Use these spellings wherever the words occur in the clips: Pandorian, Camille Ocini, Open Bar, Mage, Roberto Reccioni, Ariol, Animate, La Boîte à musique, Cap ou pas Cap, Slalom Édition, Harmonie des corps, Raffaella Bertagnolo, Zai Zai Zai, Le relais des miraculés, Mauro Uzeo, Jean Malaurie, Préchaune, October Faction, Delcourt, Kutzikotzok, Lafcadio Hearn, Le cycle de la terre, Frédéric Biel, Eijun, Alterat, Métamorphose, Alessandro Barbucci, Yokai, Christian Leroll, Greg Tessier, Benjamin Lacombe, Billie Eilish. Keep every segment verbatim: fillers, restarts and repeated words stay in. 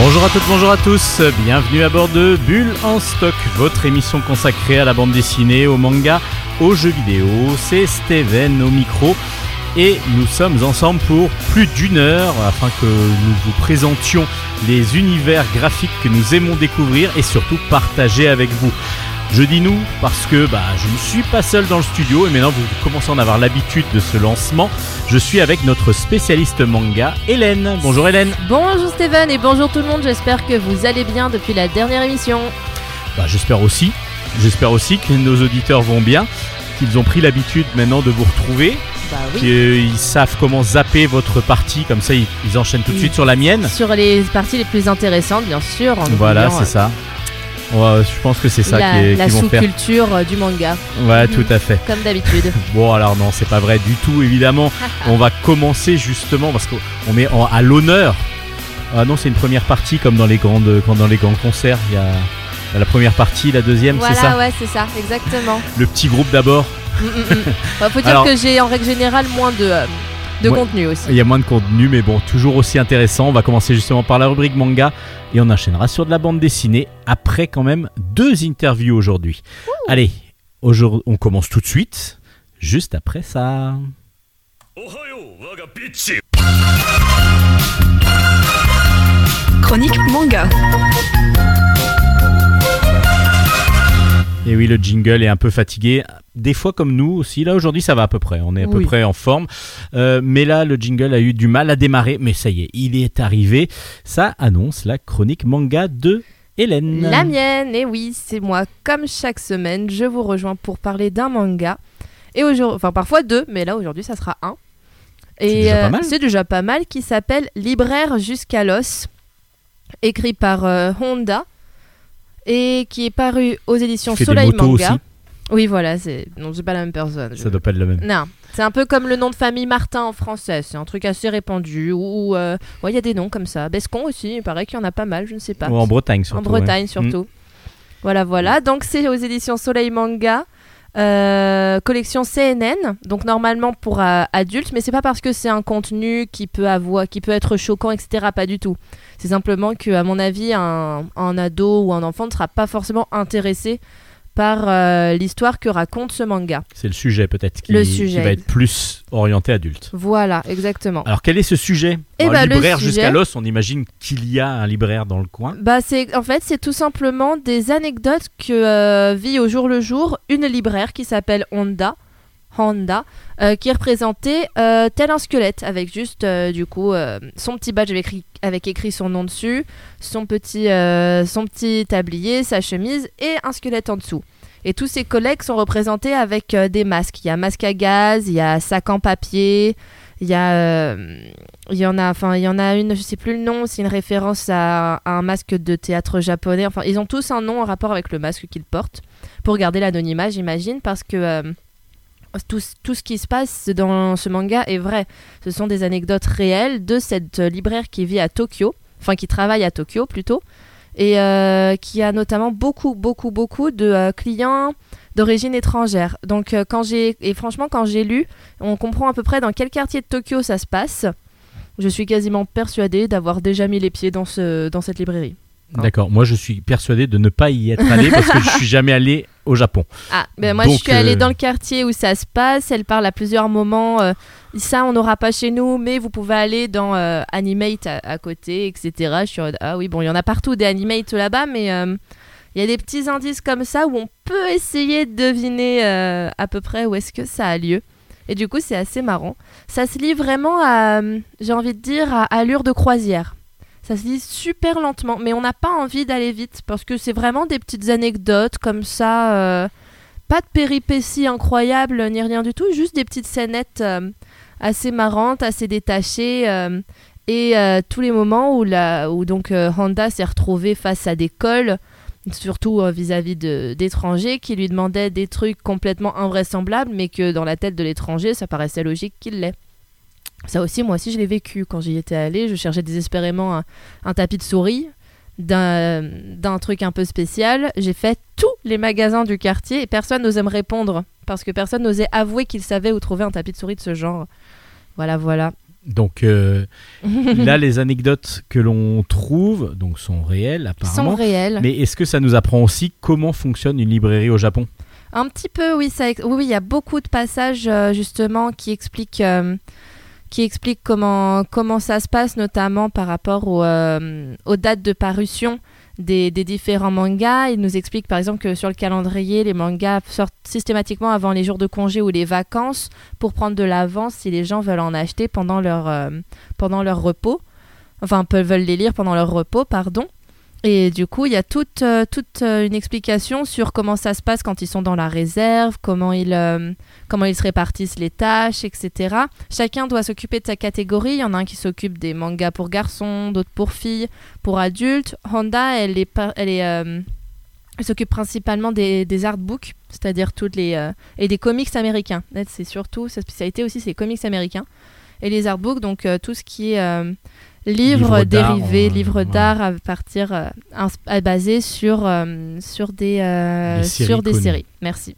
Bonjour à toutes, bonjour à tous, bienvenue à bord de Bulle en Stock, votre émission consacrée à la bande dessinée, au manga, aux jeux vidéo. C'est Steven au micro et nous sommes ensemble pour plus d'une heure afin que nous vous présentions les univers graphiques que nous aimons découvrir et surtout partager avec vous. Je dis nous parce que bah, je ne suis pas seul dans le studio et maintenant vous commencez à en avoir l'habitude de ce lancement. Je suis avec notre spécialiste manga, Hélène. Bonjour Hélène. Bonjour Stéphane et bonjour tout le monde. J'espère que vous allez bien depuis la dernière émission. Bah, j'espère aussi. J'espère aussi que nos auditeurs vont bien, qu'ils ont pris l'habitude maintenant de vous retrouver. Bah oui. Ils savent comment zapper votre partie, comme ça ils, ils enchaînent tout de suite sur la mienne. Sur les parties les plus intéressantes, bien sûr. Voilà, c'est euh... ça. Ouais, je pense que c'est ça la, qui est, la qu'ils vont faire. La sous-culture du manga. Ouais, mmh, tout à fait. Comme d'habitude. Bon, alors non, c'est pas vrai du tout, évidemment. On va commencer justement parce qu'on est en, à l'honneur. Ah non, c'est une première partie comme dans les grandes, comme dans les grands concerts. Il y, y a la première partie, la deuxième, voilà, c'est ça. Voilà, ouais, c'est ça, exactement. Le petit groupe d'abord. Mmh, mmh. Bah, faut dire alors, que j'ai en règle générale moins de. Euh, De ouais, contenu aussi. Il y a moins de contenu, mais bon, toujours aussi intéressant. On va commencer justement par la rubrique manga et on enchaînera sur de la bande dessinée après quand même deux interviews aujourd'hui. Ouh. Allez, aujourd'hui, on commence tout de suite, juste après ça. Chronique manga. Et oui, le jingle est un peu fatigué. Des fois comme nous aussi, là aujourd'hui ça va à peu près, on est à oui. peu près en forme, euh, mais là le jingle a eu du mal à démarrer, mais ça y est, il est arrivé, ça annonce la chronique manga de Hélène. La mienne, et oui, c'est moi, comme chaque semaine, je vous rejoins pour parler d'un manga, et aujourd'hui, enfin parfois deux, mais là aujourd'hui ça sera un, et c'est déjà, euh, pas mal. C'est déjà pas mal, qui s'appelle Libraire jusqu'à l'os, écrit par euh, Honda, et qui est paru aux éditions Soleil Manga. Aussi. Oui, voilà, c'est... Non, c'est pas la même personne. Ça je... doit pas être la même. Non, c'est un peu comme le nom de famille Martin en français, c'est un truc assez répandu, ou... Euh... Ouais, il y a des noms comme ça. Bescon aussi, il paraît qu'il y en a pas mal, je ne sais pas. Ou en Bretagne surtout. En Bretagne ouais. surtout. Mmh. Voilà, voilà. Donc c'est aux éditions Soleil Manga, euh, collection C N N, donc normalement pour euh, adultes, mais c'est pas parce que c'est un contenu qui peut, avoir... qui peut être choquant, et cetera, pas du tout. C'est simplement qu'à mon avis, un... un ado ou un enfant ne sera pas forcément intéressé par euh, l'histoire que raconte ce manga. C'est le sujet peut-être qui, le sujet. qui va être plus orienté adulte. Voilà, exactement. Alors quel est ce sujet ? Alors, bah, Libraire le sujet... jusqu'à l'os, on imagine qu'il y a un libraire dans le coin. Bah, c'est, en fait, c'est tout simplement des anecdotes que euh, vit au jour le jour une libraire qui s'appelle Honda, Honda euh, qui est représentée euh, tel un squelette, avec juste euh, du coup euh, son petit badge avec écrit, avec écrit son nom dessus, son petit, euh, son petit tablier, sa chemise et un squelette en dessous. Et tous ses collègues sont représentés avec euh, des masques. Il y a masque à gaz, il y a sac en papier, il y a, euh, il y en a, enfin, il y en a une, je sais plus le nom, c'est une référence à, à un masque de théâtre japonais. Enfin, ils ont tous un nom en rapport avec le masque qu'ils portent pour garder l'anonymat, j'imagine, parce que euh, tout, tout ce qui se passe dans ce manga est vrai. Ce sont des anecdotes réelles de cette libraire qui vit à Tokyo, enfin qui travaille à Tokyo plutôt, et euh, qui a notamment beaucoup, beaucoup, beaucoup de euh, clients d'origine étrangère. Donc, euh, quand j'ai et franchement, quand j'ai lu, on comprend à peu près dans quel quartier de Tokyo ça se passe. Je suis quasiment persuadée d'avoir déjà mis les pieds dans ce dans cette librairie. Hein. D'accord. Moi, je suis persuadée de ne pas y être allée parce que je suis jamais allée au Japon. Ah, ben moi, Donc, je suis allée euh... dans le quartier où ça se passe. Elle parle à plusieurs moments. Euh, ça, on n'aura pas chez nous, mais vous pouvez aller dans euh, Animate à, à côté, et cetera. Je suis en... Ah oui, bon, il y en a partout des Animate là-bas, mais il euh, y a des petits indices comme ça où on peut essayer de deviner euh, à peu près où est-ce que ça a lieu. Et du coup, c'est assez marrant. Ça se lit vraiment à, j'ai envie de dire, à allure de croisière. Ça se lit super lentement, mais on n'a pas envie d'aller vite parce que c'est vraiment des petites anecdotes comme ça. Euh, pas de péripéties incroyables ni rien du tout, juste des petites scénettes euh, assez marrantes, assez détachées. Euh, et euh, tous les moments où, la, où donc, euh, Honda s'est retrouvée face à des cols, surtout euh, vis-à-vis de, d'étrangers qui lui demandaient des trucs complètement invraisemblables, mais que dans la tête de l'étranger, ça paraissait logique qu'il l'ait. Ça aussi, moi aussi, je l'ai vécu. Quand j'y étais allée, je cherchais désespérément un, un tapis de souris d'un, d'un truc un peu spécial. J'ai fait tous les magasins du quartier et personne n'osait me répondre parce que personne n'osait avouer qu'il savait où trouver un tapis de souris de ce genre. Voilà, voilà. Donc euh, là, les anecdotes que l'on trouve donc, sont réelles apparemment. Sont réelles. Mais est-ce que ça nous apprend aussi comment fonctionne une librairie au Japon ? Un petit peu, oui. Ça, oui, oui, il y a beaucoup de passages euh, justement qui expliquent, euh, qui expliquent comment, comment ça se passe, notamment par rapport au, euh, aux dates de parution des, des différents mangas. Il nous explique par exemple que sur le calendrier, les mangas sortent systématiquement avant les jours de congé ou les vacances pour prendre de l'avance si les gens veulent en acheter pendant leur, euh, pendant leur repos. Enfin, veulent les lire pendant leur repos, pardon. Et du coup, il y a toute, euh, toute euh, une explication sur comment ça se passe quand ils sont dans la réserve, comment ils, euh, comment ils se répartissent les tâches, et cetera. Chacun doit s'occuper de sa catégorie. Il y en a un qui s'occupe des mangas pour garçons, d'autres pour filles, pour adultes. Honda, elle, est par- elle, est, euh, elle s'occupe principalement des, des artbooks, c'est-à-dire toutes les euh, et des comics américains. C'est surtout sa spécialité aussi, c'est les comics américains. Et les artbooks, donc euh, tout ce qui est... Euh, Livres dérivés, livres d'art, euh, livres ouais. d'art à partir, euh, ins- à baser sur, euh, sur, des, euh, séries, sur des séries. Merci.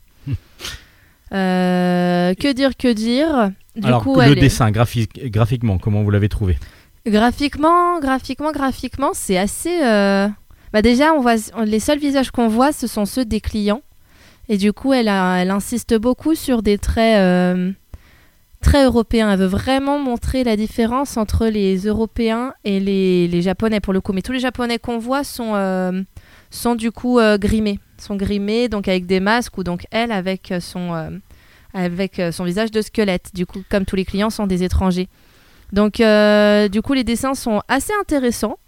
euh, que dire, que dire du Alors, coup, le dessin, est... graphique, graphiquement, comment vous l'avez trouvé ? Graphiquement, graphiquement, graphiquement, c'est assez... Euh... Bah déjà, on voit, on, les seuls visages qu'on voit, ce sont ceux des clients. Et du coup, elle, a, elle insiste beaucoup sur des traits... Euh... très européen. Elle veut vraiment montrer la différence entre les Européens et les, les Japonais pour le coup. Mais tous les Japonais qu'on voit sont, euh, sont du coup euh, grimés. Sont grimés, donc avec des masques ou donc elle avec son, euh, avec son visage de squelette. Du coup, comme tous les clients sont des étrangers. Donc euh, du coup, les dessins sont assez intéressants.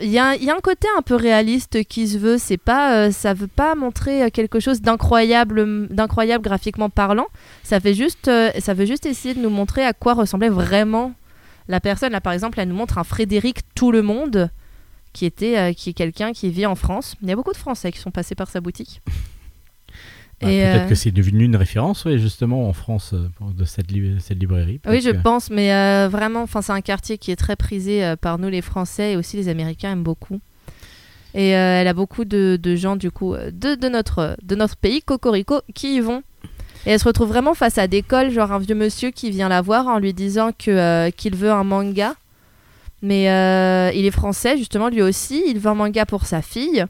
Il y, y a un côté un peu réaliste qui se veut. C'est pas, euh, ça ne veut pas montrer quelque chose d'incroyable, d'incroyable graphiquement parlant. Ça fait juste, euh, ça veut juste essayer de nous montrer à quoi ressemblait vraiment la personne. Là, par exemple, elle nous montre un Frédéric Tout le Monde, qui, était, euh, qui est quelqu'un qui vit en France. Il y a beaucoup de Français qui sont passés par sa boutique. Bah, et peut-être euh... que c'est devenu une référence, oui, justement, en France, euh, de cette, li- cette librairie. Oui, je que... pense, mais euh, vraiment, c'est un quartier qui est très prisé euh, par nous, les Français, et aussi les Américains aiment beaucoup. Et euh, elle a beaucoup de, de gens, du coup, de, de, notre, de notre pays, Cocorico, qui y vont. Et elle se retrouve vraiment face à des cols, genre un vieux monsieur qui vient la voir en lui disant que, euh, qu'il veut un manga. Mais euh, il est français, justement, lui aussi. Il veut un manga pour sa fille.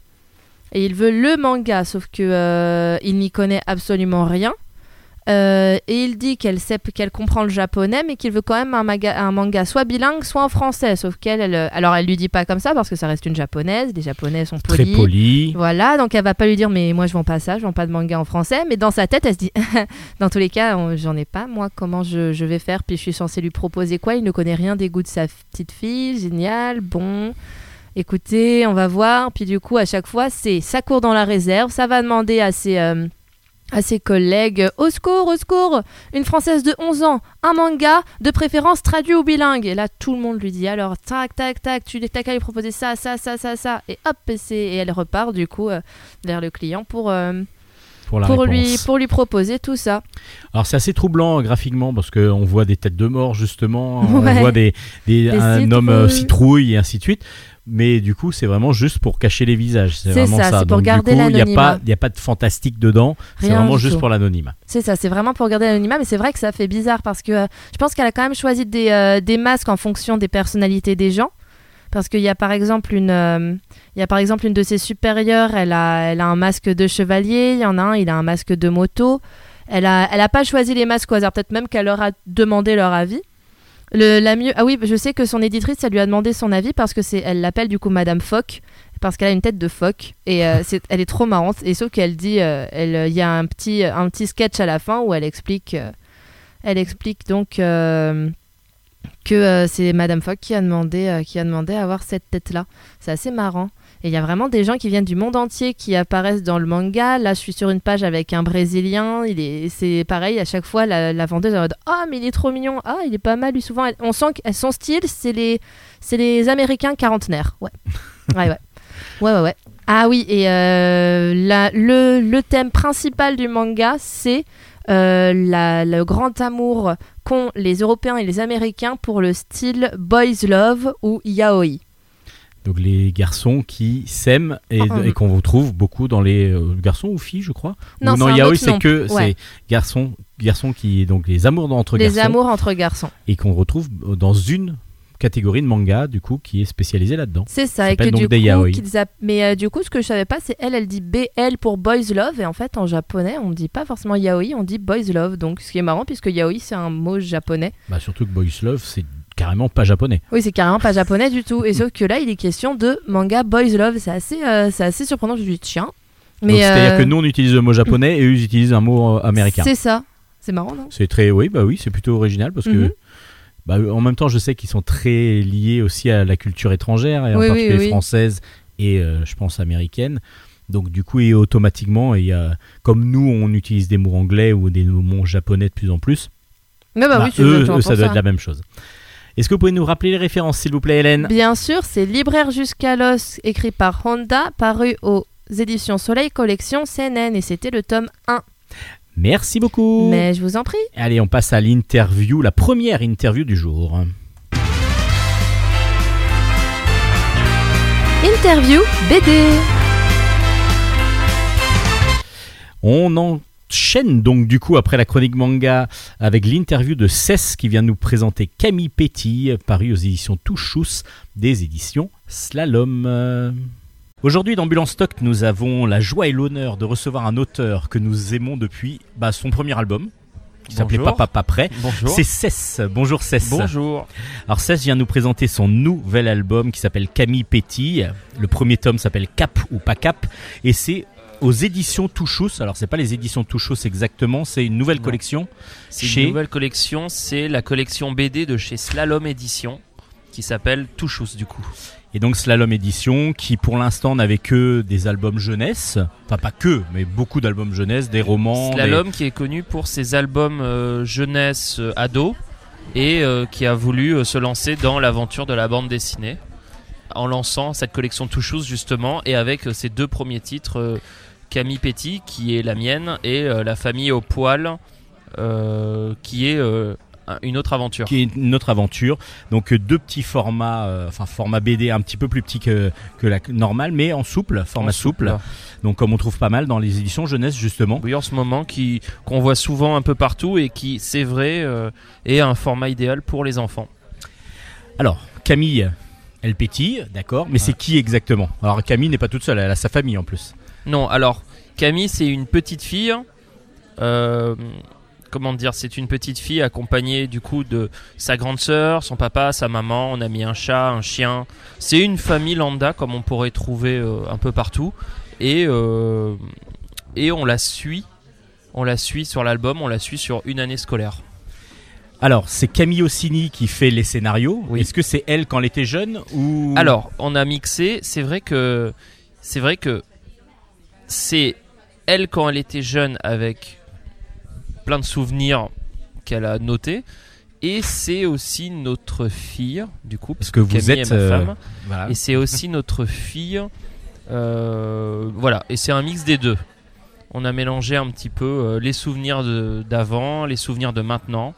Et il veut le manga, sauf que euh, il n'y connaît absolument rien. Euh, et il dit qu'elle sait, qu'elle comprend le japonais, mais qu'il veut quand même un, maga, un manga soit bilingue, soit en français. Sauf qu'elle, elle, alors elle lui dit pas comme ça parce que ça reste une japonaise. Les japonais sont polis. Très polis. Voilà, donc elle va pas lui dire mais moi je vends pas ça, je vends pas de manga en français. Mais dans sa tête, elle se dit dans tous les cas, on, j'en ai pas. Moi, comment je, je vais faire ? Puis je suis censée lui proposer quoi ? Il ne connaît rien des goûts de sa petite fille. Génial, bon. Écoutez, on va voir. Puis du coup, à chaque fois, c'est ça court dans la réserve. Ça va demander à ses, euh, à ses collègues « Au secours, au secours ! Une Française de onze ans, un manga, de préférence traduit ou bilingue !» Et là, tout le monde lui dit « Alors, tac, tac, tac, tu t'as qu'à lui proposer ça, ça, ça, ça, ça !» Et hop, et, c'est... et elle repart du coup euh, vers le client pour... Euh... Pour, pour, lui, pour lui proposer tout ça. Alors c'est assez troublant graphiquement parce qu'on voit des têtes de mort justement, ouais. On voit des, des, des un citrouilles. Homme citrouille et ainsi de suite, mais du coup c'est vraiment juste pour cacher les visages. C'est, c'est vraiment ça, ça. C'est pour donc, garder du coup, l'anonymat. Il n'y a, a pas de fantastique dedans, rien c'est vraiment juste tout. Pour l'anonymat. C'est ça, c'est vraiment pour garder l'anonymat, mais c'est vrai que ça fait bizarre parce que euh, je pense qu'elle a quand même choisi des, euh, des masques en fonction des personnalités des gens. Parce qu'il y a par exemple une, euh, il y a par exemple une de ses supérieures, elle a, elle a un masque de chevalier, il y en a un, il a un masque de moto. Elle a, elle a pas choisi les masques au hasard, peut-être même qu'elle leur a demandé leur avis. Le, la mieux, ah oui, je sais que son éditrice, elle lui a demandé son avis parce que c'est, elle l'appelle du coup Madame Phoque parce qu'elle a une tête de phoque et euh, c'est, elle est trop marrante. Et sauf qu'elle dit, euh, elle, il y a un petit, un petit sketch à la fin où elle explique, euh, elle explique donc. Euh, que euh, c'est Madame Fogg qui a demandé euh, qui a demandé à avoir cette tête-là. C'est assez marrant. Et il y a vraiment des gens qui viennent du monde entier qui apparaissent dans le manga. Là, je suis sur une page avec un Brésilien. Il est, c'est pareil, à chaque fois, la, la vendeuse elle dit « Ah, oh, mais il est trop mignon. Ah, oh, il est pas mal, lui, souvent. » elle, On sent que son style, c'est les, c'est les Américains quarantenaires. Ouais. Ouais, ouais. Ouais, ouais, ouais. Ah oui, et euh, la, le, le thème principal du manga, c'est euh, la, le grand amour... les Européens et les Américains pour le style Boys Love ou Yaoi. donc les garçons qui s'aiment et, oh, et qu'on retrouve beaucoup dans les euh, garçons ou filles, je crois. Non, ou non, yaoi, c'est nom. Que ouais. C'est garçons, garçons qui donc les amours entre les garçons. Les amours entre garçons. Et qu'on retrouve dans une catégorie de manga du coup qui est spécialisée là-dedans. C'est ça, ça et que du coup, a... mais euh, du coup ce que je savais pas, c'est elle, elle dit B L pour boys love et en fait en japonais on dit pas forcément yaoi, on dit boys love, donc ce qui est marrant puisque yaoi c'est un mot japonais. Bah surtout que boys love c'est carrément pas japonais. Oui, c'est carrément pas japonais du tout et sauf que là il est question de manga boys love, c'est assez, euh, c'est assez surprenant, je me dis tiens. Mais donc, c'est-à-dire euh... que nous on utilise le mot japonais et eux ils utilisent un mot américain. C'est ça, c'est marrant non ? C'est très, oui bah oui c'est plutôt original parce mm-hmm. que bah, en même temps, je sais qu'ils sont très liés aussi à la culture étrangère, et en oui, particulier oui, oui. française et, euh, je pense, américaine. Donc, du coup, et automatiquement, et, euh, comme nous, on utilise des mots anglais ou des mots japonais de plus en plus, bah, bah, oui, tu eux, veux, tu eux ça doit ça. Être la même chose. Est-ce que vous pouvez nous rappeler les références, s'il vous plaît, Hélène ? Bien sûr, c'est Libraire jusqu'à l'os, écrit par Honda, paru aux éditions Soleil, collection C N N, et c'était le tome un. Merci beaucoup. Mais je vous en prie. Allez, on passe à l'interview, la première interview du jour. Interview B D. On enchaîne donc du coup après la chronique manga avec l'interview de Cess qui vient nous présenter Camille Petit, paru aux éditions Touchouss des éditions Slalom. Aujourd'hui dans Bulle en Stock, nous avons la joie et l'honneur de recevoir un auteur que nous aimons depuis bah, son premier album, qui Bonjour. S'appelait Papa Pas Prêt. Bonjour. C'est Cess. Bonjour Cess. Bonjour. Alors Cess vient nous présenter son nouvel album qui s'appelle Camille Petit. Le premier tome s'appelle Cap ou pas Cap et c'est aux éditions Touchouss. Alors c'est pas les éditions Touchouss exactement, c'est une nouvelle collection. C'est chez... une nouvelle collection, c'est la collection B D de chez Slalom Édition qui s'appelle Touchouss du coup. Et donc Slalom Édition qui pour l'instant n'avait que des albums jeunesse, enfin pas que, mais beaucoup d'albums jeunesse, des romans. Slalom des... qui est connu pour ses albums euh, jeunesse euh, ado et euh, qui a voulu euh, se lancer dans l'aventure de la bande dessinée en lançant cette collection Touchouss justement et avec euh, ses deux premiers titres, euh, Camille Petit qui est la mienne et euh, La famille au poil euh, qui est... Euh, une autre aventure qui est une autre aventure donc deux petits formats euh, enfin format B D un petit peu plus petit que, que la normale mais en souple format en souple, souple. Donc comme on trouve pas mal dans les éditions jeunesse justement oui en ce moment qui, qu'on voit souvent un peu partout et qui c'est vrai euh, est un format idéal pour les enfants. Alors Camille elle pétille d'accord mais ouais. C'est qui exactement? Alors Camille n'est pas toute seule, elle a sa famille en plus. Non alors Camille c'est une petite fille euh Comment dire, c'est une petite fille accompagnée du coup de sa grande sœur, son papa, sa maman. On a mis un chat, un chien. C'est une famille lambda comme on pourrait trouver euh, un peu partout. Et euh, et on la suit, on la suit sur l'album, on la suit sur une année scolaire. Alors c'est Camille Ocini qui fait les scénarios. Oui. Est-ce que c'est elle quand elle était jeune ou... Alors on a mixé. C'est vrai que c'est vrai que c'est elle quand elle était jeune avec plein de souvenirs qu'elle a notés et c'est aussi notre fille du coup parce que vous Camille êtes ma femme, euh, voilà. Et c'est aussi notre fille euh, voilà et c'est un mix des deux. On a mélangé un petit peu euh, les souvenirs de, d'avant, les souvenirs de maintenant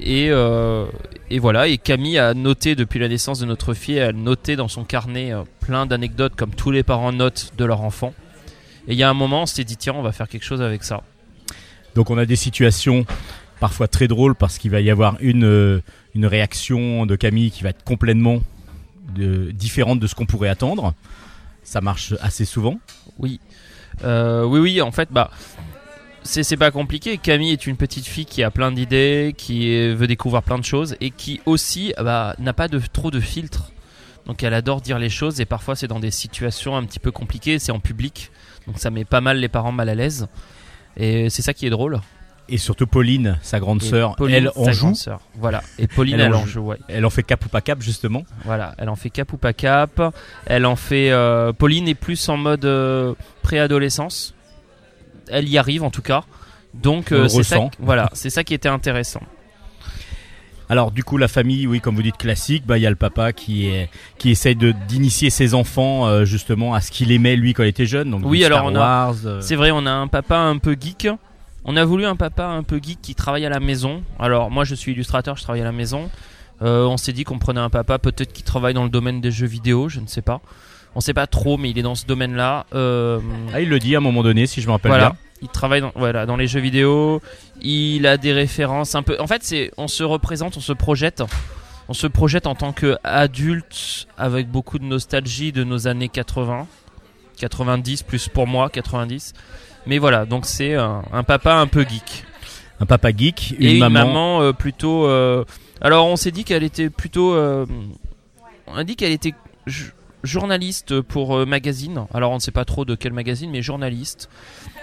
et, euh, et voilà et Camille a noté depuis la naissance de notre fille, elle notait dans son carnet euh, plein d'anecdotes comme tous les parents notent de leur enfant et il y a un moment on s'est dit tiens on va faire quelque chose avec ça. Donc on a des situations parfois très drôles parce qu'il va y avoir une, une réaction de Camille qui va être complètement de, différente de ce qu'on pourrait attendre. Ça marche assez souvent. Oui, euh, oui, oui. En fait, bah, c'est, c'est pas compliqué. Camille est une petite fille qui a plein d'idées, qui veut découvrir plein de choses et qui aussi bah, n'a pas de, trop de filtre. Donc elle adore dire les choses et parfois c'est dans des situations un petit peu compliquées. C'est en public, donc ça met pas mal les parents mal à l'aise. Et c'est ça qui est drôle. Et surtout Pauline, sa grande sœur, elle en joue. Voilà. Et Pauline, elle, elle en joue. Ouais. Elle en fait cap ou pas cap justement. Voilà. Elle en fait cap ou pas cap. Elle en fait. Euh, Pauline est plus en mode euh, préadolescence. Elle y arrive en tout cas. Donc euh, c'est ça. Voilà. C'est ça qui était intéressant. Alors du coup la famille, oui comme vous dites classique, bah il y a le papa qui est qui essaye de d'initier ses enfants euh, justement à ce qu'il aimait lui quand il était jeune. Donc oui alors Star on a, Wars, euh... c'est vrai on a un papa un peu geek. On a voulu un papa un peu geek qui travaille à la maison. Alors moi je suis illustrateur, je travaille à la maison. Euh, on s'est dit qu'on prenait un papa peut-être qui travaille dans le domaine des jeux vidéo, je ne sais pas. On ne sait pas trop, mais il est dans ce domaine-là. Euh... Ah, il le dit à un moment donné, si je me rappelle voilà. bien. Il travaille dans, voilà, dans les jeux vidéo. Il a des références un peu. En fait, c'est, on se représente, on se projette. On se projette en tant qu'adulte avec beaucoup de nostalgie de nos années quatre-vingts. quatre-vingt-dix, plus pour moi, quatre-vingt-dix. Mais voilà, donc c'est un, un papa un peu geek. Un papa geek, une et maman. Une maman euh, plutôt. Euh... Alors, on s'est dit qu'elle était plutôt. Euh... On a dit qu'elle était. Je... journaliste pour euh, magazine, alors on ne sait pas trop de quel magazine, mais journaliste.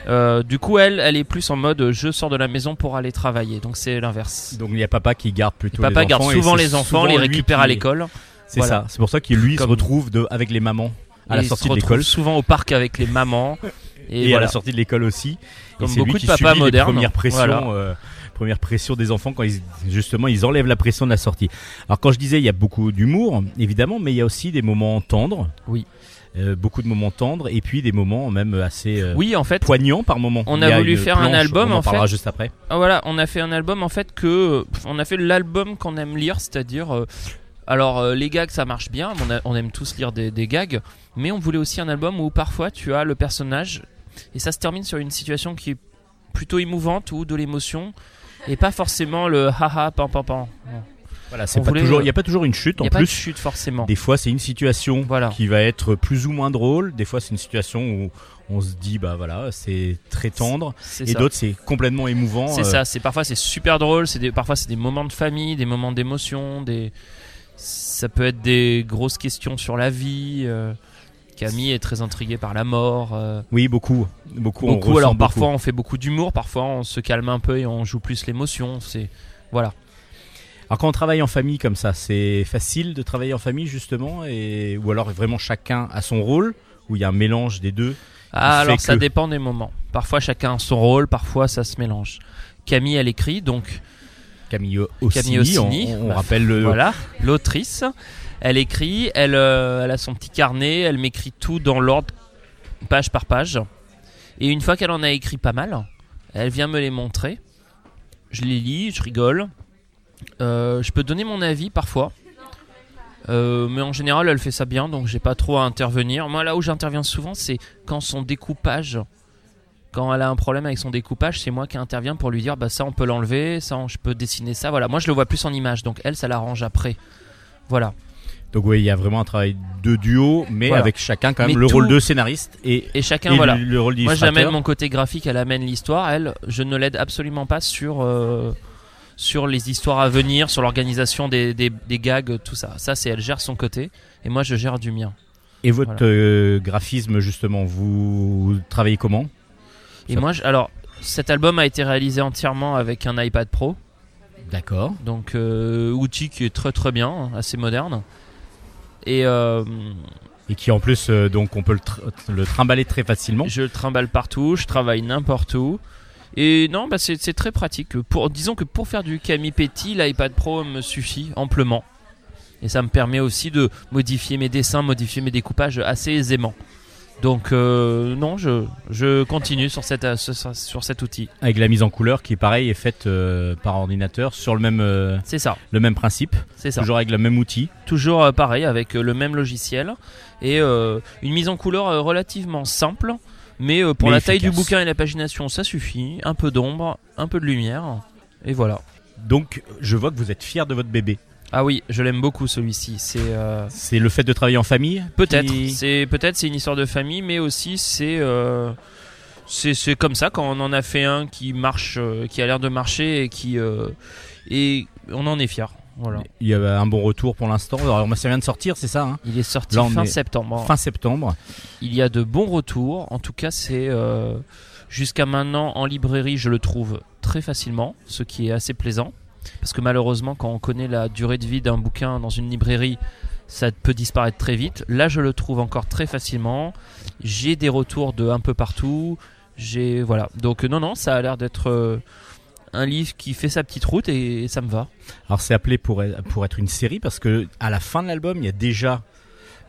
Euh, du coup, elle, elle est plus en mode je sors de la maison pour aller travailler, donc c'est l'inverse. Donc il y a papa qui garde plutôt les enfants. Papa garde souvent les enfants, les récupère à l'école. C'est voilà. ça, c'est pour ça qu'il lui Comme... se retrouve de, avec les mamans à et la sortie de l'école. Il se retrouve souvent au parc avec les mamans. Et, et voilà. à la sortie de l'école aussi. Comme et beaucoup de papas modernes. Première pression, voilà. euh, première pression des enfants quand ils, justement ils enlèvent la pression de la sortie. Alors quand je disais, il y a beaucoup d'humour, évidemment, mais il y a aussi des moments tendres. Oui. Euh, beaucoup de moments tendres et puis des moments même assez euh, oui, en fait, poignants par moments. On a, a voulu faire planche, un album. On en, en parlera fait, juste après. Ah, voilà, on a fait un album en fait que on a fait l'album qu'on aime lire, c'est-à-dire. Euh, Alors euh, les gags ça marche bien, on, a, on aime tous lire des, des gags, mais on voulait aussi un album où parfois tu as le personnage et ça se termine sur une situation qui est plutôt émouvante ou de l'émotion et pas forcément le haha pan pan pan. Voilà, c'est pas voulait, toujours, il euh, y a pas toujours une chute en plus. Il y a pas de chute forcément. Des fois c'est une situation voilà. qui va être plus ou moins drôle, des fois c'est une situation où on se dit bah voilà c'est très tendre c'est, c'est et ça. D'autres c'est complètement émouvant. C'est euh... ça, c'est parfois c'est super drôle, c'est des, parfois c'est des moments de famille, des moments d'émotion, des ça peut être des grosses questions sur la vie. Euh, Camille est très intriguée par la mort. Euh, oui, beaucoup, beaucoup. beaucoup on alors beaucoup. Parfois on fait beaucoup d'humour, parfois on se calme un peu et on joue plus l'émotion. C'est voilà. Alors quand on travaille en famille comme ça, c'est facile de travailler en famille justement, et ou alors vraiment chacun a son rôle, où il y a un mélange des deux. Ah alors ça que... dépend des moments. Parfois chacun a son rôle, parfois ça se mélange. Camille elle écrit donc. Camille Ocini, Ocini, on, on bah, rappelle le... voilà, l'autrice. Elle écrit, elle, euh, elle a son petit carnet, elle m'écrit tout dans l'ordre, page par page. Et une fois qu'elle en a écrit pas mal, elle vient me les montrer. Je les lis, je rigole. Euh, je peux donner mon avis parfois. Euh, mais en général, elle fait ça bien, donc j'ai pas trop à intervenir. Moi, là où j'interviens souvent, c'est quand son découpage... Quand elle a un problème avec son découpage, c'est moi qui interviens pour lui dire bah ça on peut l'enlever, ça on, je peux dessiner ça. Voilà, moi je le vois plus en image, donc elle ça l'arrange après. Voilà. Donc oui, il y a vraiment un travail de duo, mais voilà. avec chacun quand même mais le tout... rôle de scénariste et, et chacun et voilà. le, le rôle d'illustrateur. Moi j'amène mon côté graphique, elle amène l'histoire, elle je ne l'aide absolument pas sur euh, sur les histoires à venir, sur l'organisation des, des des gags, tout ça. Ça c'est elle gère son côté et moi je gère du mien. Et votre voilà. euh, graphisme justement, vous travaillez comment ? Et moi, je, alors, cet album a été réalisé entièrement avec un iPad Pro. D'accord. Donc, euh, outil qui est très très bien, assez moderne. Et, euh, et qui en plus, euh, donc, on peut le, tr- le trimballer très facilement. Je le trimballe partout, je travaille n'importe où. Et non, bah, c'est, c'est très pratique. Pour, disons que pour faire du Camille Petit, l'iPad Pro me suffit amplement. Et ça me permet aussi de modifier mes dessins, modifier mes découpages assez aisément. Donc euh, non, je, je continue sur, cette, sur cet outil. Avec la mise en couleur qui, pareil, est faite euh, par ordinateur sur le même, euh, c'est ça. Le même principe. C'est ça. Toujours avec le même outil. Toujours euh, pareil, avec euh, le même logiciel. Et euh, une mise en couleur euh, relativement simple, mais euh, pour mais la efficace. Taille du bouquin et la pagination, ça suffit. Un peu d'ombre, un peu de lumière, et voilà. Donc je vois que vous êtes fier de votre bébé. Ah oui, je l'aime beaucoup celui-ci. C'est, euh... c'est le fait de travailler en famille. Peut-être. Qui... C'est peut-être c'est une histoire de famille, mais aussi c'est, euh... c'est c'est comme ça quand on en a fait un qui marche, euh, qui a l'air de marcher et qui euh... et on en est fier. Voilà. Il y a un bon retour pour l'instant. Alors, ça vient de sortir, c'est ça hein il est sorti Là, fin est... septembre. Fin septembre. Il y a de bons retours. En tout cas, c'est euh... jusqu'à maintenant en librairie, je le trouve très facilement, ce qui est assez plaisant. Parce que malheureusement, quand on connaît la durée de vie d'un bouquin dans une librairie, ça peut disparaître très vite. Là, je le trouve encore très facilement. J'ai des retours de un peu partout. J'ai voilà. Donc non, non, ça a l'air d'être euh, un livre qui fait sa petite route et, et ça me va. Alors c'est appelé pour pour être une série parce que à la fin de l'album, il y a déjà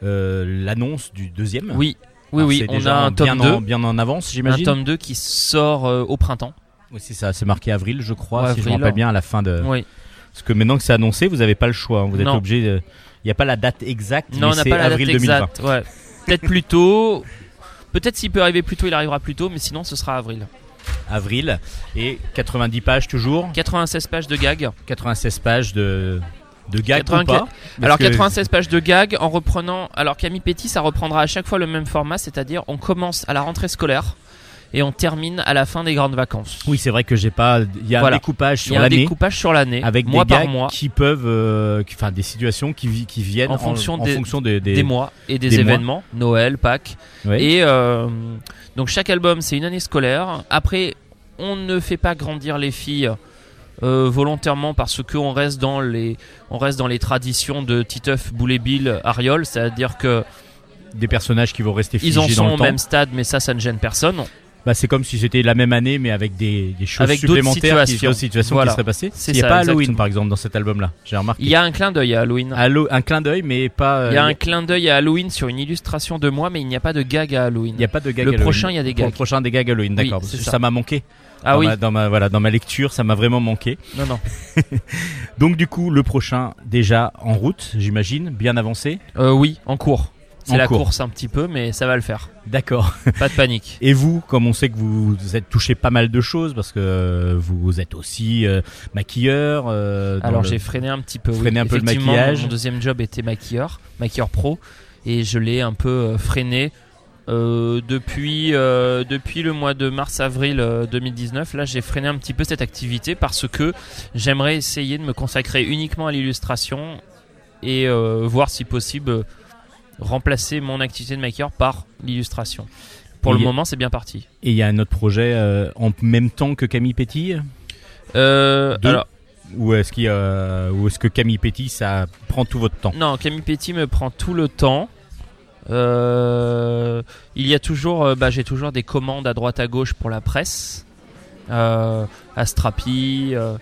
euh, l'annonce du deuxième. Oui, oui, Alors, oui. C'est on déjà a un tome deux, bien en avance, j'imagine. Un tome deux qui sort euh, au printemps. Oui, c'est ça, c'est marqué avril, je crois, ouais, si avril, je me rappelle bien, à la fin de, oui. Parce que maintenant que c'est annoncé, vous n'avez pas le choix. Hein. Vous êtes obligé. Il n'y a pas la date exacte. Non, mais on n'a pas la date exacte. Ouais. Peut-être plus tôt. Peut-être s'il peut arriver plus tôt, il arrivera plus tôt. Mais sinon, ce sera avril. Avril. Et quatre-vingt-dix pages toujours. quatre-vingt-seize pages de gags. quatre-vingt-seize pages de. De gag quatre-vingt-quatorze ou pas ? Alors quatre-vingt-seize pages de gag en reprenant. Alors Camille Petit, ça reprendra à chaque fois le même format, c'est-à-dire on commence à la rentrée scolaire et on termine à la fin des grandes vacances. Oui, c'est vrai que j'ai pas. Il y a voilà. un découpage sur l'année. Il y a un découpage sur l'année, avec mois des par mois, qui peuvent, euh, qui, enfin des situations qui, qui viennent en fonction, en, des, en fonction des, des, des mois et des, des événements, mois. Noël, Pâques. Ouais. Et euh, donc chaque album, c'est une année scolaire. Après, on ne fait pas grandir les filles. Euh, volontairement parce qu'on reste dans les on reste dans les traditions de Titeuf, Boule, Bill, Ariol, c'est-à-dire que des personnages qui vont rester figés dans le temps. Ils en sont au même stade, mais ça, ça ne gêne personne. Bah, c'est comme si c'était la même année, mais avec des, des choses avec supplémentaires qui sont situations voilà. qui seraient passées. Il n'y a ça, pas Halloween, exactement. Par exemple, dans cet album-là. J'ai remarqué. Il y a un clin d'œil à Halloween. Allo- un clin d'œil, mais pas. Euh... Il y a un clin d'œil à Halloween sur une illustration de moi, mais il n'y a pas de gag à Halloween. Il n'y a pas de gag. Le Halloween. Prochain, il y a des gags. Le prochain, des gags Halloween. D'accord. Oui, ça. ça m'a manqué. Ah dans oui. Ma, dans ma voilà, dans ma lecture, ça m'a vraiment manqué. Non non. Donc du coup, le prochain déjà en route, j'imagine, bien avancé. Euh, oui, en cours. C'est en la cours. Course un petit peu, mais ça va le faire. D'accord. Pas de panique. Et vous, comme on sait que vous, vous êtes touché pas mal de choses, parce que vous êtes aussi euh, maquilleur. Euh, Alors le... j'ai freiné un petit peu. Freiné oui. un peu le maquillage. Mon deuxième job était maquilleur, maquilleur pro, et je l'ai un peu freiné euh, depuis euh, depuis le mois de mars-avril deux mille dix-neuf. Là, j'ai freiné un petit peu cette activité parce que j'aimerais essayer de me consacrer uniquement à l'illustration et euh, voir si possible. Remplacer mon activité de maquilleur par l'illustration. Pour et le a... moment, c'est bien parti. Et il y a un autre projet euh, en même temps que Camille Petit euh, alors... ou, est-ce qu'il y a... ou est-ce que Camille Petit, ça prend tout votre temps? Non, Camille Petit me prend tout le temps. Euh... Il y a toujours, bah, j'ai toujours des commandes à droite à gauche pour la presse, euh, à Strapi. Euh...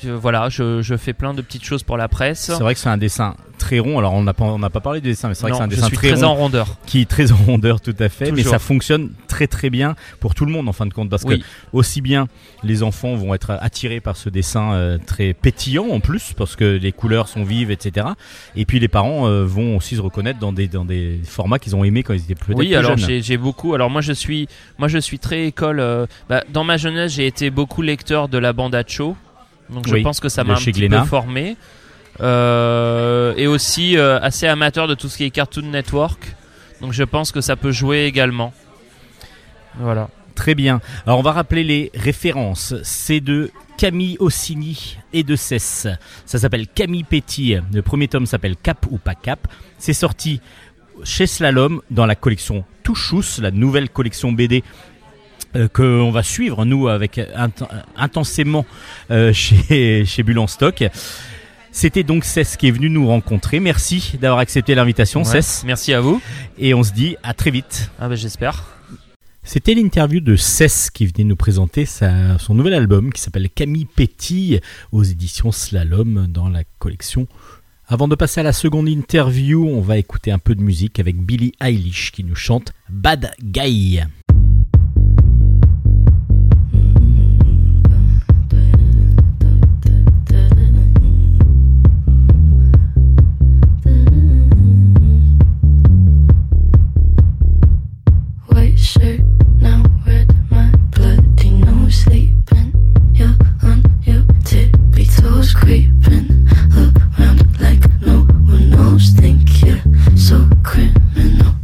Je, voilà, je, je fais plein de petites choses pour la presse. C'est vrai que c'est un dessin très rond. Alors on n'a pas on n'a pas parlé du dessin, mais c'est vrai non, que c'est un dessin très, très rond, en rondeur, qui est très en rondeur tout à fait. Toujours. Mais ça fonctionne très très bien pour tout le monde en fin de compte, parce oui. que aussi bien les enfants vont être attirés par ce dessin euh, très pétillant en plus, parce que les couleurs sont vives, et cetera. Et puis les parents euh, vont aussi se reconnaître dans des dans des formats qu'ils ont aimés quand ils étaient peut-être oui, plus jeunes. Oui, alors j'ai, j'ai beaucoup. Alors moi je suis moi je suis très école. Euh, bah, dans ma jeunesse, j'ai été beaucoup lecteur de la bande à Cho. Donc oui, je pense que ça m'a un petit Glénat. peu formé euh, et aussi euh, assez amateur de tout ce qui est Cartoon Network. Donc je pense que ça peut jouer également. Voilà. Très bien. Alors on va rappeler les références. C'est de Camille Ocini et de Cess. Ça s'appelle Camille Petit. Le premier tome s'appelle Cap ou pas Cap. C'est sorti chez Slalom dans la collection Touchouss, la nouvelle collection B D. Euh, qu'on va suivre nous avec int- intensément euh, chez, chez Bulle en Stock. C'était donc Cess qui est venu nous rencontrer. Merci d'avoir accepté l'invitation, ouais, Cess. Merci à vous. Et on se dit à très vite. Ah ben, j'espère. C'était l'interview de Cess qui venait nous présenter sa, son nouvel album qui s'appelle Camille Petit aux éditions Slalom dans la collection. Avant de passer à la seconde interview, on va écouter un peu de musique avec Billie Eilish qui nous chante Bad Guy. Shirt now with my bloody nose sleeping, you're on your tippy toes creeping around like no one knows. Think you're so criminal.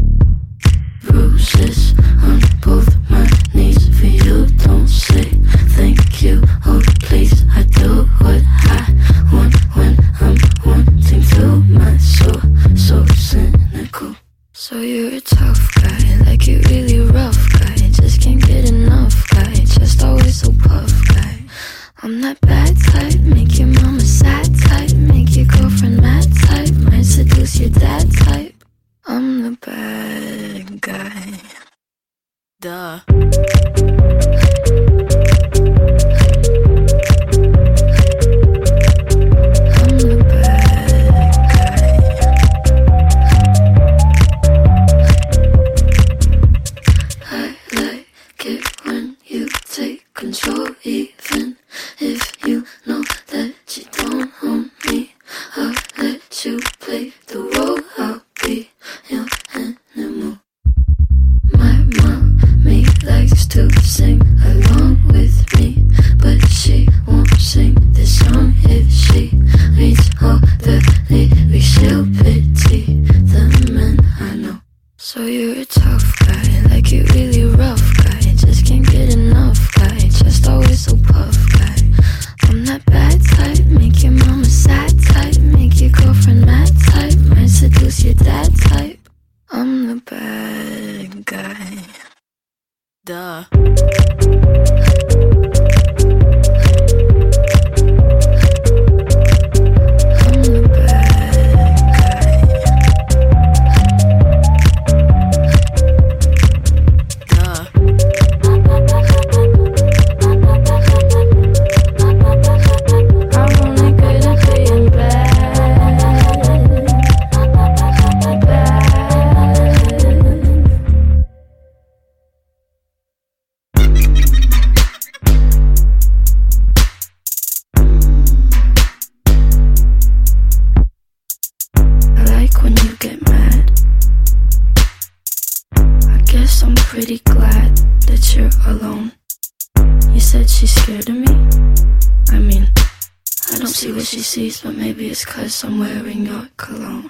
Bruises on both my knees for you. Don't say thank you. Oh please, I do what I want when I'm wanting to. My soul so cynical. So you're a tough guy, like you really rough guy. Just can't get enough guy, just always so puff guy. I'm that bad type, make your mama sad type. Make your girlfriend mad type, might seduce your dad type. I'm the bad guy. Duh. said she's scared of me. I mean, I don't see what she sees, but maybe it's cause I'm wearing your cologne.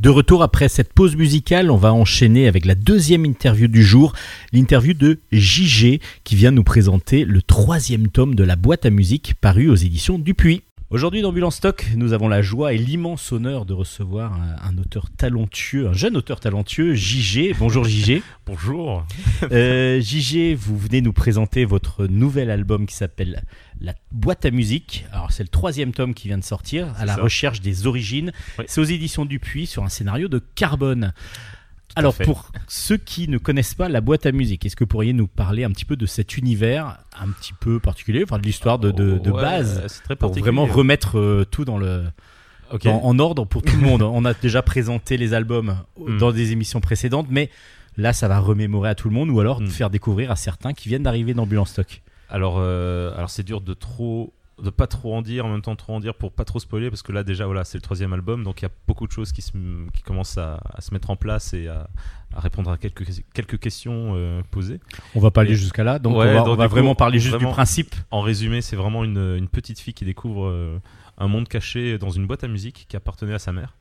De retour après cette pause musicale, on va enchaîner avec la deuxième interview du jour, l'interview de Jigé qui vient nous présenter le troisième tome de La Boîte à musique paru aux éditions Dupuis. Aujourd'hui dans Bulle en Stock, nous avons la joie et l'immense honneur de recevoir un, un auteur talentueux, un jeune auteur talentueux, Jigé. Bonjour Jigé. Bonjour. Euh, Jigé, vous venez nous présenter votre nouvel album qui s'appelle La Boîte à musique. Alors c'est le troisième tome qui vient de sortir, à c'est la ça. recherche des origines. Oui. C'est aux éditions Dupuis sur un scénario de Carbone. Tout Alors pour ceux qui ne connaissent pas La Boîte à musique, est-ce que vous pourriez nous parler un petit peu de cet univers un petit peu particulier, enfin de l'histoire de, de, de ouais, base, c'est très pour vraiment remettre euh, tout dans le... okay. dans, en ordre pour tout le monde. On a déjà présenté les albums mm. dans des émissions précédentes, mais là ça va remémorer à tout le monde ou alors mm. faire découvrir à certains qui viennent d'arriver dans Bulle en Stock. Alors, euh, alors c'est dur de trop... de pas trop en dire, en même temps trop en dire pour pas trop spoiler, parce que là déjà voilà, c'est le troisième album, donc il y a beaucoup de choses qui, se, qui commencent à, à se mettre en place et à, à répondre à quelques, quelques questions euh, posées. On va pas aller et, jusqu'à là, donc ouais, on va, donc on va vraiment coup, parler juste vraiment, du principe. En résumé, c'est vraiment une, une petite fille qui découvre euh, un monde caché dans une boîte à musique qui appartenait à sa mère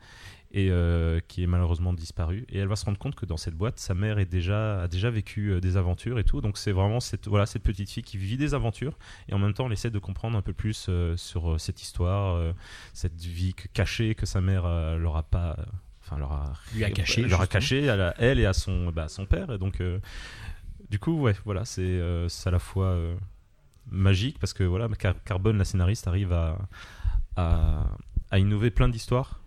et euh, qui est malheureusement disparue, et elle va se rendre compte que dans cette boîte, sa mère est déjà, a déjà vécu euh, des aventures et tout, donc c'est vraiment cette, voilà, cette petite fille qui vit des aventures et en même temps elle essaie de comprendre un peu plus euh, sur euh, cette histoire, euh, cette vie que, cachée que sa mère euh, leur a pas, enfin euh, leur a lui a caché, leur a caché à la, elle et à son, bah, à son père, et donc euh, du coup ouais voilà c'est, euh, c'est à la fois euh, magique parce que voilà Car- Carbone la scénariste arrive à, à, à innover plein d'histoires.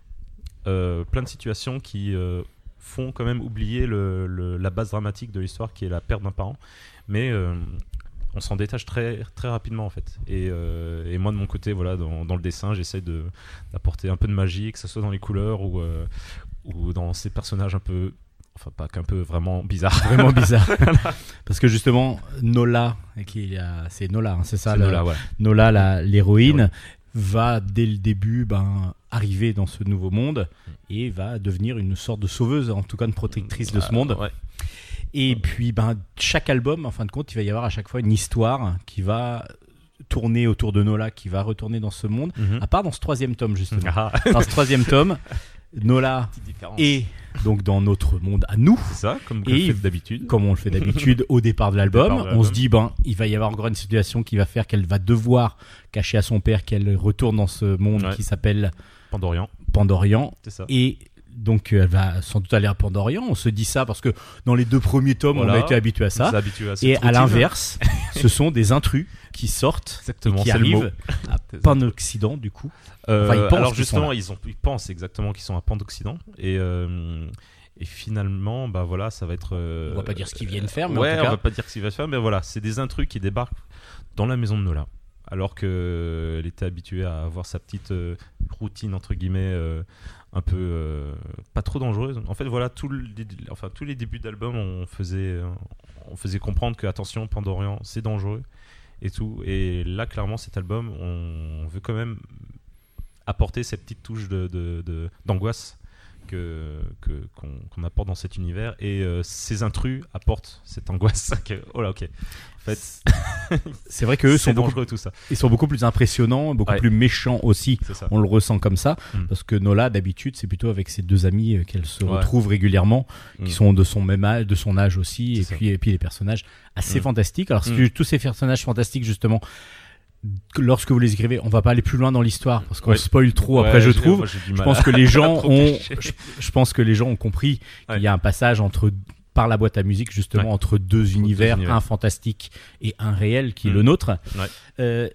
Euh, plein de situations qui euh, font quand même oublier le, le, la base dramatique de l'histoire qui est la perte d'un parent, mais euh, on s'en détache très, très rapidement en fait, et, euh, et moi de mon côté voilà, dans, dans le dessin j'essaie de, d'apporter un peu de magie, que ce soit dans les couleurs ou, euh, ou dans ces personnages un peu, enfin pas qu'un peu, vraiment bizarres vraiment bizarres parce que justement Nola qui a, c'est Nola hein, c'est ça c'est le, Nola, ouais. Nola la, l'héroïne ouais. va dès le début ben, arriver dans ce nouveau monde et va devenir une sorte de sauveuse, en tout cas une protectrice de ce monde. Ouais. Et puis ben, chaque album, en fin de compte, il va y avoir à chaque fois une histoire qui va tourner autour de Nola, qui va retourner dans ce monde, mm-hmm. à part dans ce troisième tome justement. Ah. Dans ce troisième tome, Nola est donc dans notre monde à nous. C'est ça, comme on le fait d'habitude. Comme on le fait d'habitude au départ de l'album. Départ de l'album. On se dit, ben, il va y avoir encore une situation qui va faire qu'elle va devoir cacher à son père qu'elle retourne dans ce monde ouais. qui s'appelle Pandorian. Pandorian. C'est ça. Et donc elle va sans doute aller à Pandorian. On se dit ça parce que dans les deux premiers tomes, voilà, on a été habitué à ça. Habitué à et routine. À l'inverse, ce sont des intrus qui sortent, exactement, qui arrivent à Pan-Occident du coup. Euh, enfin, ils alors justement, ils, ont, ils pensent exactement qu'ils sont à Pan-Occident et, euh, et finalement, bah voilà, ça va être. Euh, on va pas dire ce qu'ils viennent faire, mais ouais, en tout cas, on va pas dire ce qu'ils viennent faire, mais voilà, c'est des intrus qui débarquent dans la maison de Nola, alors qu'elle était habituée à avoir sa petite euh, routine entre guillemets. Euh, un peu euh, pas trop dangereuse en fait voilà tous les, enfin, tous les débuts d'album on faisait, on faisait comprendre que attention Pandorian c'est dangereux et tout, et là clairement cet album on veut quand même apporter cette petite touche de, de, de, d'angoisse que, que, qu'on, qu'on apporte dans cet univers, et euh, ces intrus apportent cette angoisse que, oh là ok en fait, c'est vrai qu'eux sont beaucoup, tout ça. Ils sont beaucoup plus impressionnants, beaucoup ouais. plus méchants aussi, on le ressent comme ça mm. parce que Nola d'habitude c'est plutôt avec ses deux amis qu'elle se ouais. retrouve régulièrement mm. qui sont de son même âge, de son âge aussi, et puis, et puis les personnages assez mm. fantastiques alors mm. tous ces personnages fantastiques justement lorsque vous les écrivez, on va pas aller plus loin dans l'histoire parce qu'on ouais. spoil trop après ouais, je trouve. Moi, je pense que les gens ont, je, je pense que les gens ont compris ouais. qu'il y a un passage entre par la boîte à musique justement ouais. entre deux univers, deux univers, un fantastique et un réel qui mmh. est le nôtre. Ouais. Euh,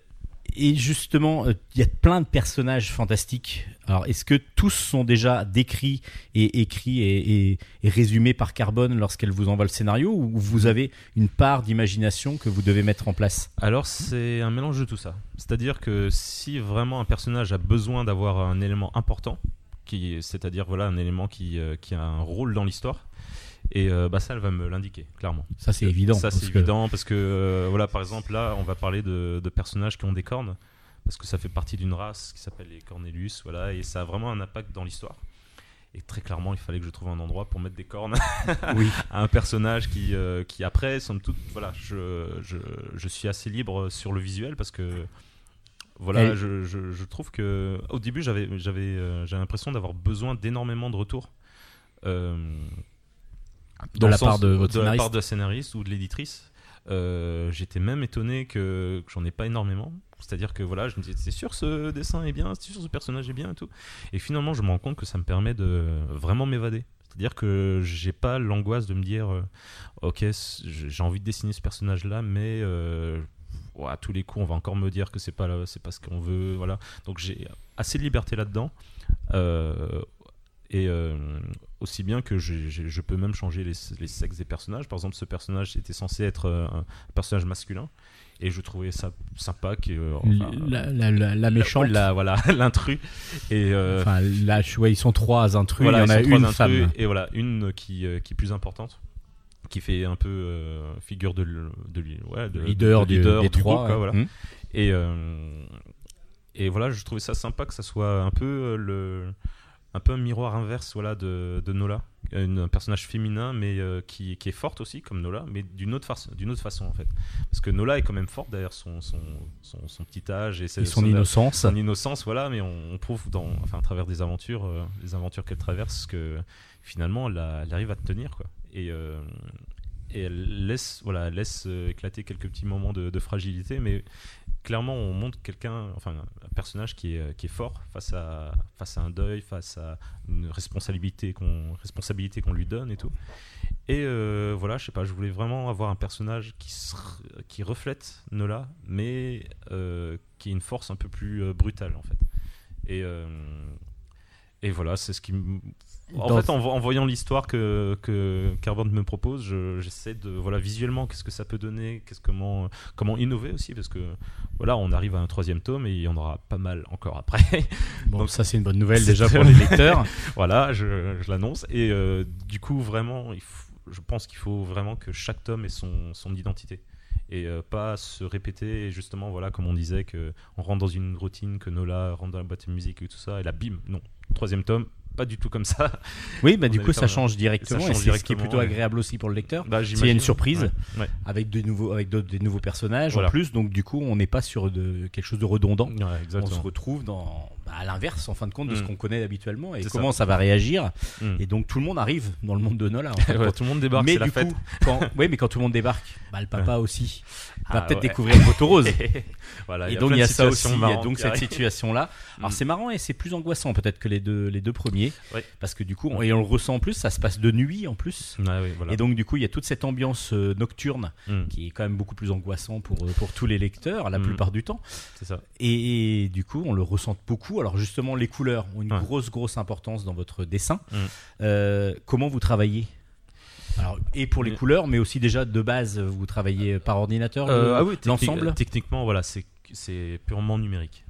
et justement, il y a plein de personnages fantastiques. Alors, est-ce que tous sont déjà décrits et écrits et, et, et résumés par Carbone lorsqu'elle vous envoie le scénario, ou vous avez une part d'imagination que vous devez mettre en place ? Alors, c'est un mélange de tout ça. C'est-à-dire que si vraiment un personnage a besoin d'avoir un élément important, qui, c'est-à-dire voilà, un élément qui, euh, qui a un rôle dans l'histoire, et euh, bah, ça elle va me l'indiquer clairement. Ça c'est euh, évident. Ça c'est que... évident parce que euh, voilà, par exemple là on va parler de, de personnages qui ont des cornes parce que ça fait partie d'une race qui s'appelle les Cornelius, voilà, et ça a vraiment un impact dans l'histoire. Et très clairement, il fallait que je trouve un endroit pour mettre des cornes oui. à un personnage qui, euh, qui après, somme toute, voilà, je, je, je suis assez libre sur le visuel parce que voilà, je, je, je trouve que au début, j'avais, j'avais, euh, j'avais l'impression d'avoir besoin d'énormément de retours euh, de, la, sens, part de, votre de la part de la scénariste ou de l'éditrice. Euh, j'étais même étonné que, que j'en ai pas énormément. C'est-à-dire que voilà, je me disais c'est sûr ce dessin est bien, c'est sûr ce personnage est bien et tout. Et finalement, je me rends compte que ça me permet de vraiment m'évader. C'est-à-dire que j'ai pas l'angoisse de me dire euh, ok, j'ai envie de dessiner ce personnage-là, mais euh, ouais, à tous les coups, on va encore me dire que c'est pas là, c'est pas ce qu'on veut, voilà. Donc j'ai assez de liberté là-dedans. Euh, Et euh, aussi bien que je, je, je peux même changer les, les sexes des personnages. Par exemple, ce personnage était censé être un personnage masculin. Et je trouvais ça sympa que euh, enfin, la, la, la, la méchante, la, la, voilà, l'intrus. Et euh, enfin, là, ouais, ils sont trois intrus. Voilà, il y en a une intrus, femme. Et voilà, une qui, qui est plus importante, qui fait un peu euh, figure de, de, de, ouais, de leader, de, de leader du, des du trois, groupe, quoi, voilà. Hum. Et euh, et voilà, je trouvais ça sympa que ça soit un peu euh, le un peu un miroir inverse, voilà, de, de Nola, une, un personnage féminin mais euh, qui, qui est forte aussi comme Nola, mais d'une autre, farce, d'une autre façon en fait, parce que Nola est quand même forte derrière son, son, son, son petit âge et, ses, et son, son innocence, son innocence, voilà, mais on, on prouve dans, enfin, à travers des aventures, euh, les aventures qu'elle traverse, que finalement elle, a, elle arrive à tenir quoi, et, euh, et elle laisse, voilà, elle laisse éclater quelques petits moments de, de fragilité, mais clairement, on montre quelqu'un, enfin un personnage qui est qui est fort face à face à un deuil, face à une responsabilité qu'on responsabilité qu'on lui donne et tout. Et euh, voilà, je sais pas, je voulais vraiment avoir un personnage qui se, qui reflète Nola, mais euh, qui a une force un peu plus euh, brutale en fait. Et euh, et voilà, c'est ce qui m... en Dans fait en, en voyant l'histoire que que Carbone me propose, je, j'essaie de voilà visuellement qu'est-ce que ça peut donner, qu'est-ce comment comment innover aussi, parce que voilà, on arrive à un troisième tome et il y en aura pas mal encore après. Bon, donc ça c'est une bonne nouvelle déjà pour les lecteurs. Voilà, je, je l'annonce, et euh, du coup vraiment il faut, je pense qu'il faut vraiment que chaque tome ait son son identité. Et euh, pas se répéter, et justement, voilà, comme on disait, qu'on rentre dans une routine, que Nola rentre dans la boîte à musique et tout ça, et là, bim, non. Troisième tome, pas du tout comme ça. Oui, bah, du coup, ça change directement, ça change et c'est directement, ce qui est plutôt ouais. agréable aussi pour le lecteur. Bah, s'il y a une surprise, ouais. Ouais. avec, de nouveaux, avec de, des nouveaux personnages voilà. en plus, donc du coup, on n'est pas sur de, quelque chose de redondant. Ouais, on se retrouve dans, bah, à l'inverse, en fin de compte, de mmh. ce qu'on connaît habituellement, et c'est comment ça. ça va réagir. Mmh. Et donc, tout le monde arrive dans le monde de Nola. En fait, ouais, quand tout le monde débarque, mais c'est la fête. Coup, quand, oui, mais quand tout le monde débarque, bah, le papa aussi ah, va peut-être ouais. découvrir une photo rose. Voilà, et donc, il y a ça aussi, il y a donc cette situation-là. Alors, c'est marrant et c'est plus angoissant peut-être que les deux deux premiers ouais. parce que du coup on, et on le ressent en plus, ça se passe de nuit en plus ouais, oui, voilà. et donc du coup il y a toute cette ambiance euh, nocturne mm. qui est quand même beaucoup plus angoissant pour, pour tous les lecteurs la mm. plupart du temps, c'est ça. Et, et du coup on le ressent beaucoup. Alors justement, les couleurs ont une ouais. grosse grosse importance dans votre dessin. mm. Euh, comment vous travaillez? Alors, et pour les mais, couleurs, mais aussi déjà de base vous travaillez euh, par ordinateur euh, le, ah oui, l'ensemble techni- techniquement voilà, c'est, c'est purement numérique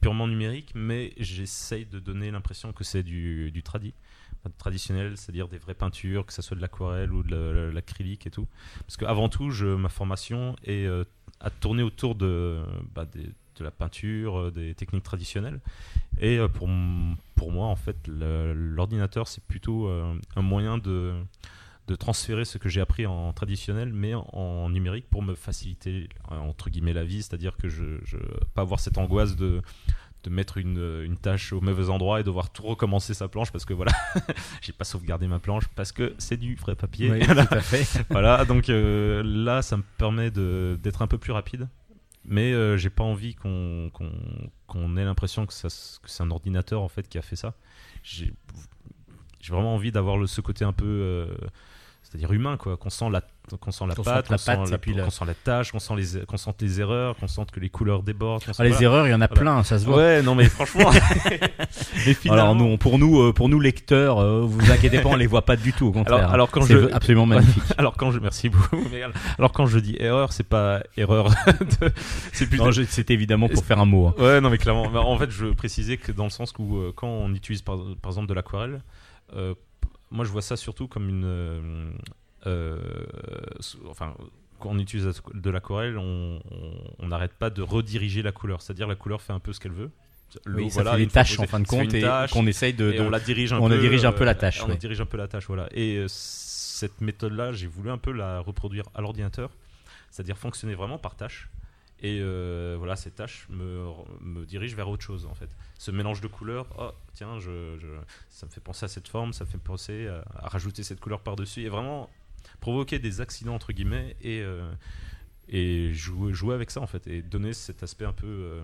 purement numérique, mais j'essaye de donner l'impression que c'est du, du tradi, enfin, traditionnel, c'est-à-dire des vraies peintures, que ce soit de l'aquarelle ou de, la, de l'acrylique et tout. Parce qu'avant tout, je, ma formation est euh, à tourner autour de, bah, des, de la peinture, des techniques traditionnelles. Et euh, pour, pour moi, en fait, le, l'ordinateur, c'est plutôt euh, un moyen de, de transférer ce que j'ai appris en traditionnel, mais en, en numérique, pour me faciliter entre guillemets la vie, c'est-à-dire que je ne pas avoir cette angoisse de, de mettre une, une tâche au mauvais endroit et devoir tout recommencer sa planche, parce que voilà, j'ai pas sauvegardé ma planche parce que c'est du vrai papier. Oui, voilà. Tout à fait. Voilà, donc euh, là, ça me permet de, d'être un peu plus rapide, mais euh, j'ai pas envie qu'on, qu'on, qu'on ait l'impression que, ça, que c'est un ordinateur en fait qui a fait ça. J'ai, j'ai vraiment envie d'avoir le, ce côté un peu... Euh, c'est-à-dire humain, quoi, qu'on sent la qu'on sent la qu'on patte, sent la qu'on, patte sent la, la... qu'on sent la tâche, qu'on sent les qu'on sente les erreurs, qu'on sente que les couleurs débordent. Ah, les voilà. erreurs, il y en a voilà. plein, ça se voit. Ouais, non mais franchement. Mais finalement... Alors nous, pour nous, pour nous lecteurs, vous inquiétez pas, on les voit pas du tout. Au contraire, alors, alors quand c'est je absolument magnifique. Alors quand je merci beaucoup. Alors quand je dis erreur, c'est pas erreur. De... C'est plus. Non, de... c'est évidemment pour faire un mot. Hein. Ouais, non mais clairement. En fait, je précisais que dans le sens où quand on utilise par, par exemple de l'aquarelle. Euh, moi je vois ça surtout comme une euh, euh, enfin quand on utilise de l'aquarelle, on n'arrête pas de rediriger la couleur, c'est-à-dire la couleur fait un peu ce qu'elle veut. Le, oui, voilà, ça fait des tâches poser, en fin de compte et tâche, qu'on essaye de, de on la dirige un on peu, la dirige un peu la tâche, on ouais. dirige un peu la tâche, voilà. Et cette méthode-là, j'ai voulu un peu la reproduire à l'ordinateur, c'est-à-dire fonctionner vraiment par tâche. Et euh, voilà, ces tâches me, me dirigent vers autre chose en fait. Ce mélange de couleurs, oh tiens, je, je, ça me fait penser à cette forme, ça me fait penser à, à rajouter cette couleur par-dessus et vraiment provoquer des accidents entre guillemets et, euh, et jouer, jouer avec ça en fait et donner cet aspect un peu, euh,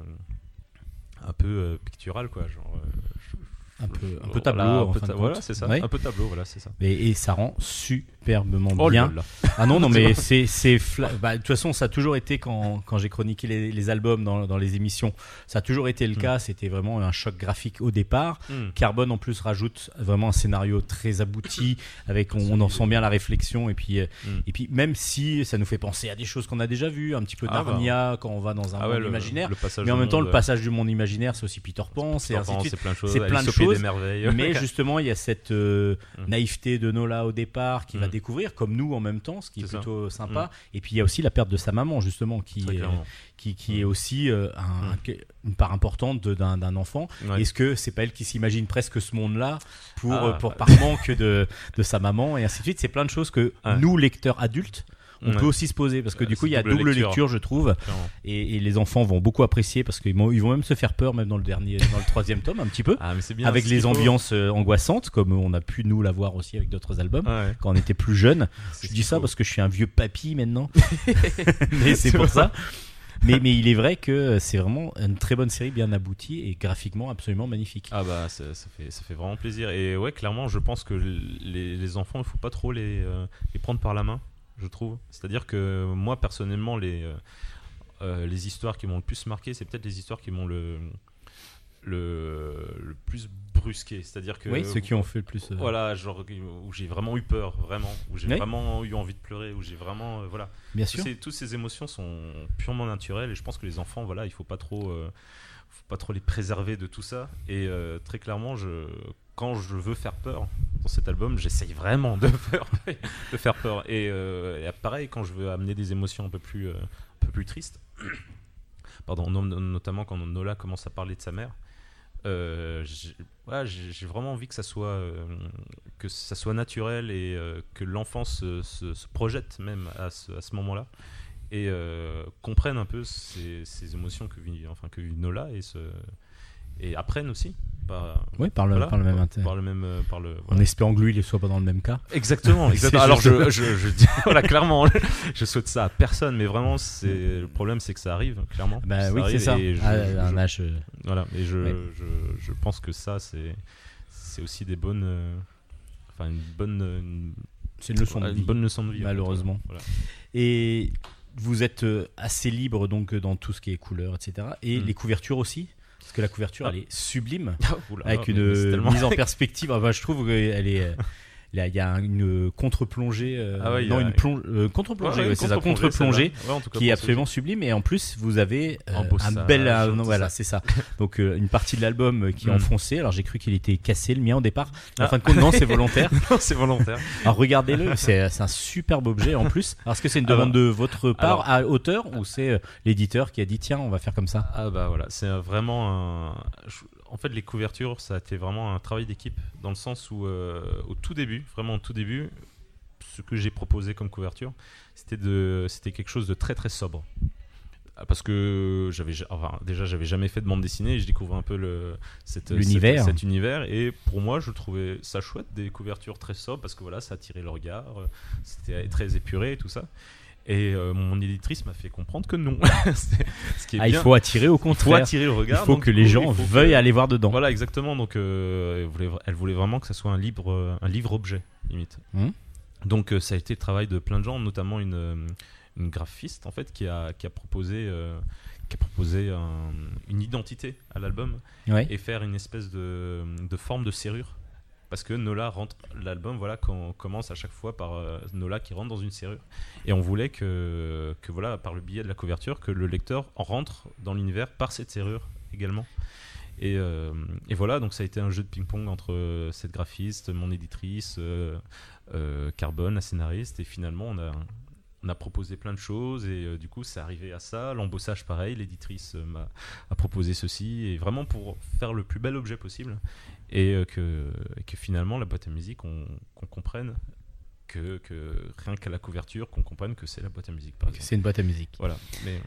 un peu euh, pictural quoi, genre. Euh, je, Un peu, un peu tableau, voilà, un peu, ta- voilà, c'est ça. Ouais. Un peu tableau, voilà, c'est ça. Et, et ça rend superbement oh bien. Là là. Ah non, non, mais c'est, c'est fla- bah, de toute façon, ça a toujours été quand, quand j'ai chroniqué les, les albums dans, dans les émissions, ça a toujours été le mm. cas. C'était vraiment un choc graphique au départ. Mm. Carbone en plus rajoute vraiment un scénario très abouti, avec on, on en sent bien la réflexion et puis mm. et puis même si ça nous fait penser à des choses qu'on a déjà vues, un petit peu Narnia ah bah. quand on va dans un ah ouais, monde le, imaginaire. Le mais en même temps, monde, le passage du monde imaginaire, c'est aussi Peter Pan, c'est, Peter Pan, c'est, c'est plein de choses. C'est plein de choses. Des merveilles. Mais justement, il y a cette euh, mmh. naïveté de Nola au départ qui mmh. va découvrir, comme nous en même temps, ce qui c'est est plutôt ça. sympa. Mmh. Et puis il y a aussi la perte de sa maman, justement, qui, est, qui, qui mmh. est aussi euh, un, mmh. une part importante de, d'un, d'un enfant. Ouais. Est-ce que c'est pas elle qui s'imagine presque ce monde-là pour, ah. euh, pour, par manque de, de sa maman et ainsi de suite. C'est plein de choses que ouais. nous, lecteurs adultes, on ouais. peut aussi se poser parce que euh, du coup il y a double lecture, lecture je trouve et, et les enfants vont beaucoup apprécier parce qu'ils vont, ils vont même se faire peur même dans le dernier dans le troisième tome un petit peu ah, mais c'est bien, avec les ambiances beau. angoissantes comme on a pu nous l'avoir aussi avec d'autres albums ah, ouais. quand on était plus jeune. Je dis ça beau. parce que je suis un vieux papy maintenant mais c'est, c'est pour ça, ça. mais, mais il est vrai que c'est vraiment une très bonne série, bien aboutie et graphiquement absolument magnifique. Ah bah ça, ça, fait, ça fait vraiment plaisir et ouais clairement je pense que les, les enfants il faut pas trop les, euh, les prendre par la main, je trouve. C'est-à-dire que moi, personnellement, les, euh, les histoires qui m'ont le plus marqué, c'est peut-être les histoires qui m'ont le, le, le plus brusqué. C'est-à-dire que... Oui, ceux qui ont fait le plus... Euh... Voilà, genre où j'ai vraiment eu peur, vraiment. Où j'ai oui. vraiment eu envie de pleurer, où j'ai vraiment... Euh, voilà. Bien sûr. Ces, toutes ces émotions sont purement naturelles et je pense que les enfants, voilà, il ne faut pas trop... Euh, faut pas trop les préserver de tout ça et euh, très clairement je, quand je veux faire peur dans cet album j'essaye vraiment de, peur, de faire peur et, euh, et pareil quand je veux amener des émotions un peu plus, euh, un peu plus tristes pardon, notamment quand Nola commence à parler de sa mère euh, j'ai, ouais, j'ai vraiment envie que ça soit, euh, que ça soit naturel et euh, que l'enfant se, se, se projette même à ce, à ce moment-là et euh, comprennent un peu ces, ces émotions que vit enfin que vit Nola et se et apprennent aussi par oui par le voilà, par le même par, par le même par le voilà. En espérant que lui il ne soit pas dans le même cas exactement, exactement. alors je, je je dis voilà clairement je souhaite ça à personne mais vraiment c'est le problème c'est que ça arrive clairement bah ça oui c'est ça je, ah, je, un âge je, voilà et je, ouais. je je pense que ça c'est c'est aussi des bonnes euh, enfin une bonne une, c'est une leçon de vie, une bonne leçon de vie malheureusement voilà. Et vous êtes assez libre donc dans tout ce qui est couleurs, et cetera. Et mmh. les couvertures aussi, parce que la couverture ah. elle est sublime, Oula, avec une mise en perspective. Enfin, je trouve qu'elle est, là il y a une contre-plongée, euh, ah ouais, non a... une plonge, euh, contre-plongée, ah ouais, ouais, c'est ça, contre-plongée, c'est ouais, cas, qui est absolument sublime. Et en plus, vous avez euh, un bel, euh, non, voilà, c'est ça. Donc euh, une partie de l'album qui est mmh. enfoncée. Alors j'ai cru qu'il était cassé le mien au départ. En ah. fin de compte, non, c'est volontaire. non, c'est volontaire. Alors regardez-le, c'est, c'est un superbe objet en plus. Alors, est-ce que c'est une demande alors, de votre part alors, à auteur ou c'est euh, l'éditeur qui a dit tiens, on va faire comme ça? Ah bah voilà, c'est vraiment un. En fait, les couvertures, ça a été vraiment un travail d'équipe dans le sens où, euh, au tout début, vraiment au tout début, ce que j'ai proposé comme couverture, c'était de, c'était quelque chose de très très sobre, parce que j'avais, enfin, déjà, j'avais jamais fait de bande dessinée, et je découvrais un peu le, cette, l'univers. Cette, cet univers, et pour moi, je trouvais ça chouette des couvertures très sobres parce que voilà, ça attirait le regard, c'était très épuré et tout ça. Et euh, mon éditrice m'a fait comprendre que non. Ce qui est ah, bien. Il faut attirer au contraire. Il faut attirer le regard. Il faut donc, que les gens veuillent que... aller voir dedans. Voilà, exactement. Donc, euh, elle, voulait, elle voulait vraiment que ça soit un livre, un livre objet limite. Mmh. Donc, euh, ça a été le travail de plein de gens, notamment une, une graphiste en fait qui a qui a proposé euh, qui a proposé un, une identité à l'album ouais. et faire une espèce de, de forme de serrure. Parce que Nola rentre l'album, voilà, qu'on commence à chaque fois par euh, Nola qui rentre dans une serrure. Et on voulait que, que voilà, par le biais de la couverture, que le lecteur rentre dans l'univers par cette serrure également. Et, euh, et voilà, donc ça a été un jeu de ping-pong entre cette graphiste, mon éditrice, euh, euh, Carbone, la scénariste, et finalement on a, on a proposé plein de choses, et euh, du coup c'est arrivé à ça, l'embossage pareil, l'éditrice euh, m'a a proposé ceci, et vraiment pour faire le plus bel objet possible, et euh, que, que finalement la boîte à musique, on, qu'on comprenne... Que, que rien qu'à la couverture, qu'on comprenne que c'est la boîte à musique. Par que exemple. C'est une boîte à musique. Voilà. Mais...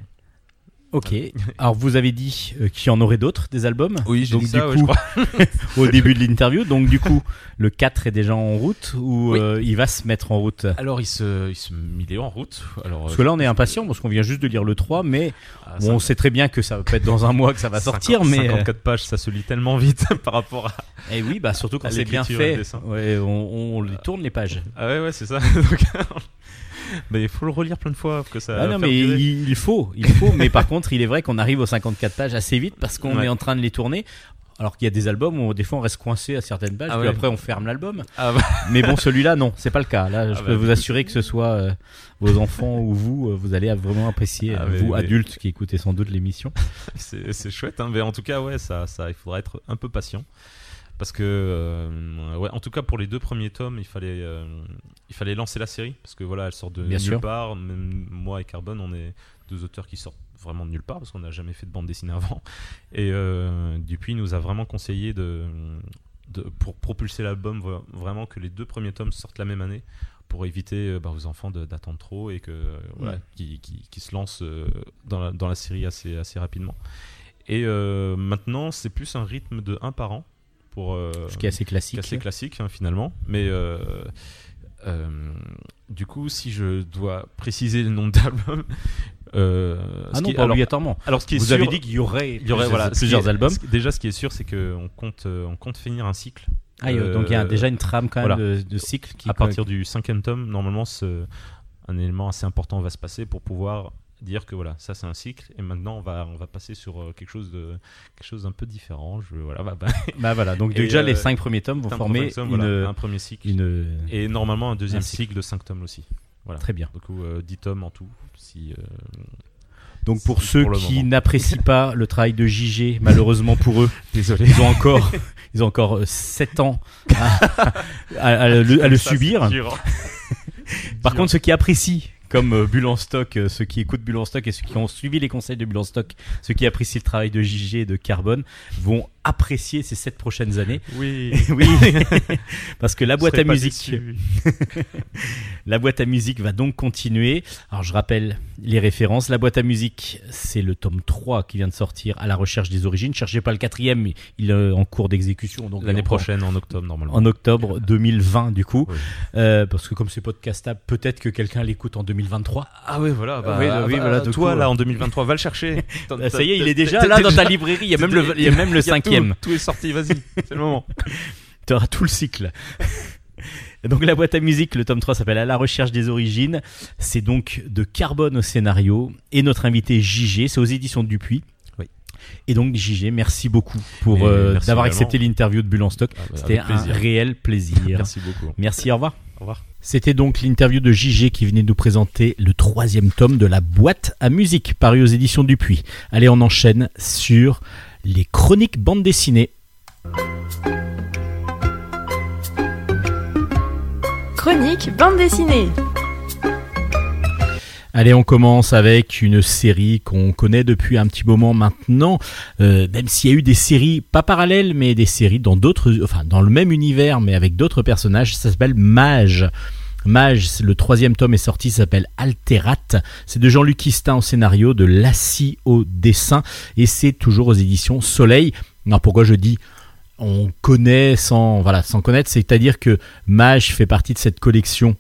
Ok. Alors, vous avez dit euh, qu'il y en aurait d'autres, des albums. Oui, j'ai donc, dit ça, du coup, ouais, je crois. Au début de l'interview. Donc, du coup, le quatre est déjà en route ou oui. euh, il va se mettre en route? Alors, il, se, il, se, il est en route. Alors, parce que là, on est impatient parce qu'on vient juste de lire le trois, mais ah, bon, on sait très bien que ça va pas être dans un mois que ça va sortir. cinquante, mais cinquante-quatre euh... pages, ça se lit tellement vite par rapport à... Et oui, bah, surtout quand c'est bien fait. Ouais, on, on les tourne les pages. Ah ouais, ouais, c'est ça. Donc... Mais il faut le relire plein de fois que ça. Ah non, mais il, il faut, il faut. Mais par contre, il est vrai qu'on arrive aux cinquante-quatre pages assez vite parce qu'on ouais. est en train de les tourner. Alors qu'il y a des albums où des fois on reste coincé à certaines pages, ah puis ouais. après on ferme l'album. Ah bah. Mais bon, celui-là, non, c'est pas le cas. Là, ah je bah, peux vous assurer que ce soit euh, vos enfants ou vous, euh, vous allez vraiment apprécier, ah vous mais, adultes mais... qui écoutez sans doute l'émission. C'est, c'est chouette, hein, mais en tout cas, ouais, ça, ça, il faudra être un peu patient. Parce que, euh, ouais, en tout cas pour les deux premiers tomes, il fallait, euh, il fallait lancer la série. Parce que voilà, elle sort de Bien nulle sûr. part. Même moi et Carbone, on est deux auteurs qui sortent vraiment de nulle part parce qu'on n'a jamais fait de bande dessinée avant. Et euh, Dupuis nous a vraiment conseillé de, de, pour propulser l'album, vraiment que les deux premiers tomes sortent la même année. Pour éviter bah, aux enfants de, d'attendre trop et que, voilà, ouais. qui, qui, qui se lancent dans la, dans la série assez, assez rapidement. Et euh, maintenant, c'est plus un rythme de un par an. Pour, euh, ce qui est assez classique, assez classique hein, finalement. Mais euh, euh, du coup, si je dois préciser le nombre d'albums, euh, ah non, qui, pas alors, obligatoirement. Alors, ce qui est vous sûr, avez dit qu'il y aurait, il y aurait voilà, plusieurs est, albums. Ce, déjà, ce qui est sûr, c'est qu'on compte, on compte finir un cycle. Ah, euh, donc il y a déjà une trame quand même voilà, de, de cycle. Qui, à partir qui... du cinquième tome, normalement, ce, un élément assez important va se passer pour pouvoir dire que voilà, ça c'est un cycle et maintenant on va on va passer sur quelque chose de quelque chose d'un peu différent. Je voilà bah, bah. bah voilà donc et déjà euh, les cinq premiers tomes vont former tomes, une, voilà, un premier cycle une, et normalement un deuxième un cycle. cycle de cinq tomes aussi. Voilà. Très bien. Donc euh, dix tomes en tout. Si euh, donc pour si ceux pour qui moment. n'apprécient pas le travail de Jigé, malheureusement pour eux, désolé, ils ont encore ils ont encore sept ans à, à, à le, à le ça, subir. Par contre, ceux qui apprécient comme euh, Bulle en Stock, euh, ceux qui écoutent Bulle en Stock et ceux qui ont suivi les conseils de Bulle en Stock, ceux qui apprécient le travail de Jigé et de Carbone vont apprécier ces sept prochaines années. Oui, oui, parce que la boîte à musique, la boîte à musique va donc continuer. Alors je rappelle les références. La boîte à musique, c'est le tome trois qui vient de sortir, à la recherche des origines. Cherchez pas le quatrième, il est en cours d'exécution. Donc l'année prochaine, en octobre normalement. En octobre deux mille vingt du coup, oui. euh, parce que comme c'est podcastable, peut-être que quelqu'un l'écoute en deux mille vingt-trois Ah oui, voilà. Bah, oui, bah, oui, voilà. Toi coup, là en deux mille vingt-trois va le chercher. Ça y est, il est déjà là dans ta librairie. Il y a même le, il y a même le cinquième. Tout, tout est sorti, vas-y, c'est le moment. Tu auras tout le cycle. Donc la boîte à musique, le tome trois s'appelle « À la recherche des origines ». C'est donc de Carbone au scénario et notre invité Jigé, c'est aux éditions de Dupuis. Oui. Et donc Jigé, merci beaucoup pour euh, merci d'avoir vraiment. accepté l'interview de Bulle en Stock. Ah bah, c'était un réel plaisir. Merci beaucoup. Merci, au revoir. Au revoir. C'était donc l'interview de Jigé qui venait de nous présenter le troisième tome de la boîte à musique, paru aux éditions Dupuis. Allez, on enchaîne sur... les chroniques bandes dessinées. Chroniques bandes dessinées. Allez, on commence avec une série qu'on connaît depuis un petit moment maintenant, euh, même s'il y a eu des séries, pas parallèles, mais des séries dans d'autres, enfin dans le même univers, mais avec d'autres personnages. Ça s'appelle Mage. Mage, le troisième tome est sorti, ça s'appelle Alterat. C'est de Jean-Luc Istin au scénario, de Lassie au dessin, et c'est toujours aux éditions Soleil. Non, pourquoi je dis on connaît sans, voilà, sans connaître, c'est-à-dire que Mage fait partie de cette collection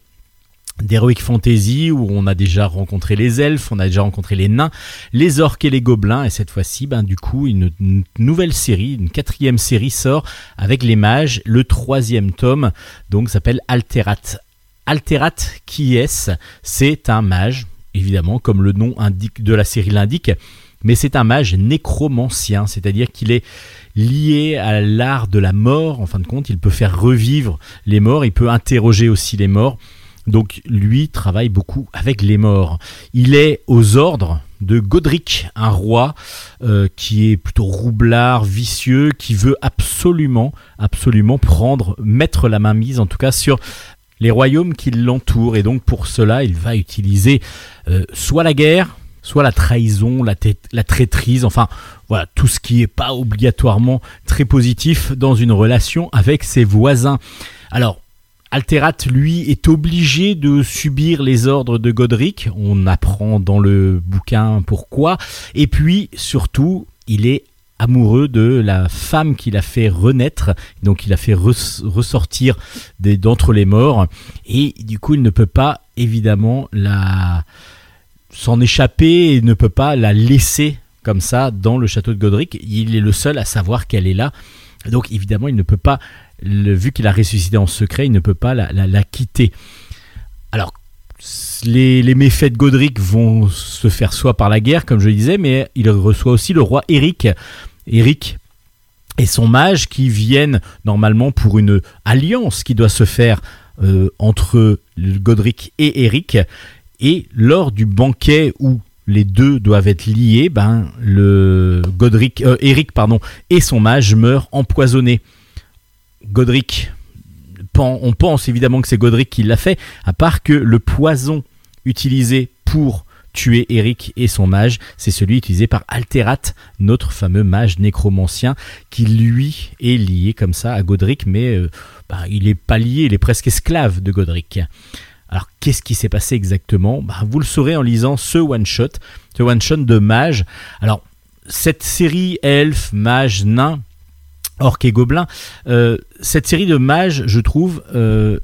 d'Heroic Fantasy où on a déjà rencontré les elfes, on a déjà rencontré les nains, les orques et les gobelins, et cette fois-ci, ben, du coup, une, une nouvelle série, une quatrième série sort avec les mages, le troisième tome, donc s'appelle Alterat. Alterat, qui est-ce ? C'est un mage, évidemment, comme le nom indique, de la série l'indique, mais c'est un mage nécromancien, c'est-à-dire qu'il est lié à l'art de la mort, en fin de compte, il peut faire revivre les morts, il peut interroger aussi les morts, donc lui travaille beaucoup avec les morts. Il est aux ordres de Godric, un roi euh, qui est plutôt roublard, vicieux, qui veut absolument, absolument prendre, mettre la mainmise en tout cas sur les royaumes qui l'entourent. Et donc pour cela, il va utiliser euh, soit la guerre, soit la trahison, la, t- la traîtrise, enfin voilà, tout ce qui n'est pas obligatoirement très positif dans une relation avec ses voisins. Alors, Alterat, lui, est obligé de subir les ordres de Godric. On apprend dans le bouquin pourquoi. Et puis, surtout, il est amoureux de la femme qu'il a fait renaître. Donc, il a fait res- ressortir des, d'entre les morts. Et du coup, il ne peut pas, évidemment, la... s'en échapper et ne peut pas la laisser comme ça dans le château de Godric. Il est le seul à savoir qu'elle est là. Donc, évidemment, il ne peut pas... Le, vu qu'il a ressuscité en secret, il ne peut pas la, la, la quitter. Alors, les, les méfaits de Godric vont se faire soit par la guerre, comme je le disais, mais il reçoit aussi le roi Éric. Éric et son mage qui viennent normalement pour une alliance qui doit se faire euh, entre Godric et Éric. Et lors du banquet où les deux doivent être liés, ben, le Godric, euh, Éric pardon, et son mage meurent empoisonnés. Godric, on pense évidemment que c'est Godric qui l'a fait, à part que le poison utilisé pour tuer Éric et son mage, c'est celui utilisé par Alterat, notre fameux mage nécromancien, qui lui est lié comme ça à Godric, mais euh, bah, il n'est pas lié, il est presque esclave de Godric. Alors qu'est-ce qui s'est passé exactement ? Bah, vous le saurez en lisant ce one-shot, ce one-shot de Mage. Alors cette série elfe, mage, nain, orques et gobelins, euh, cette série de mages, je trouve, euh,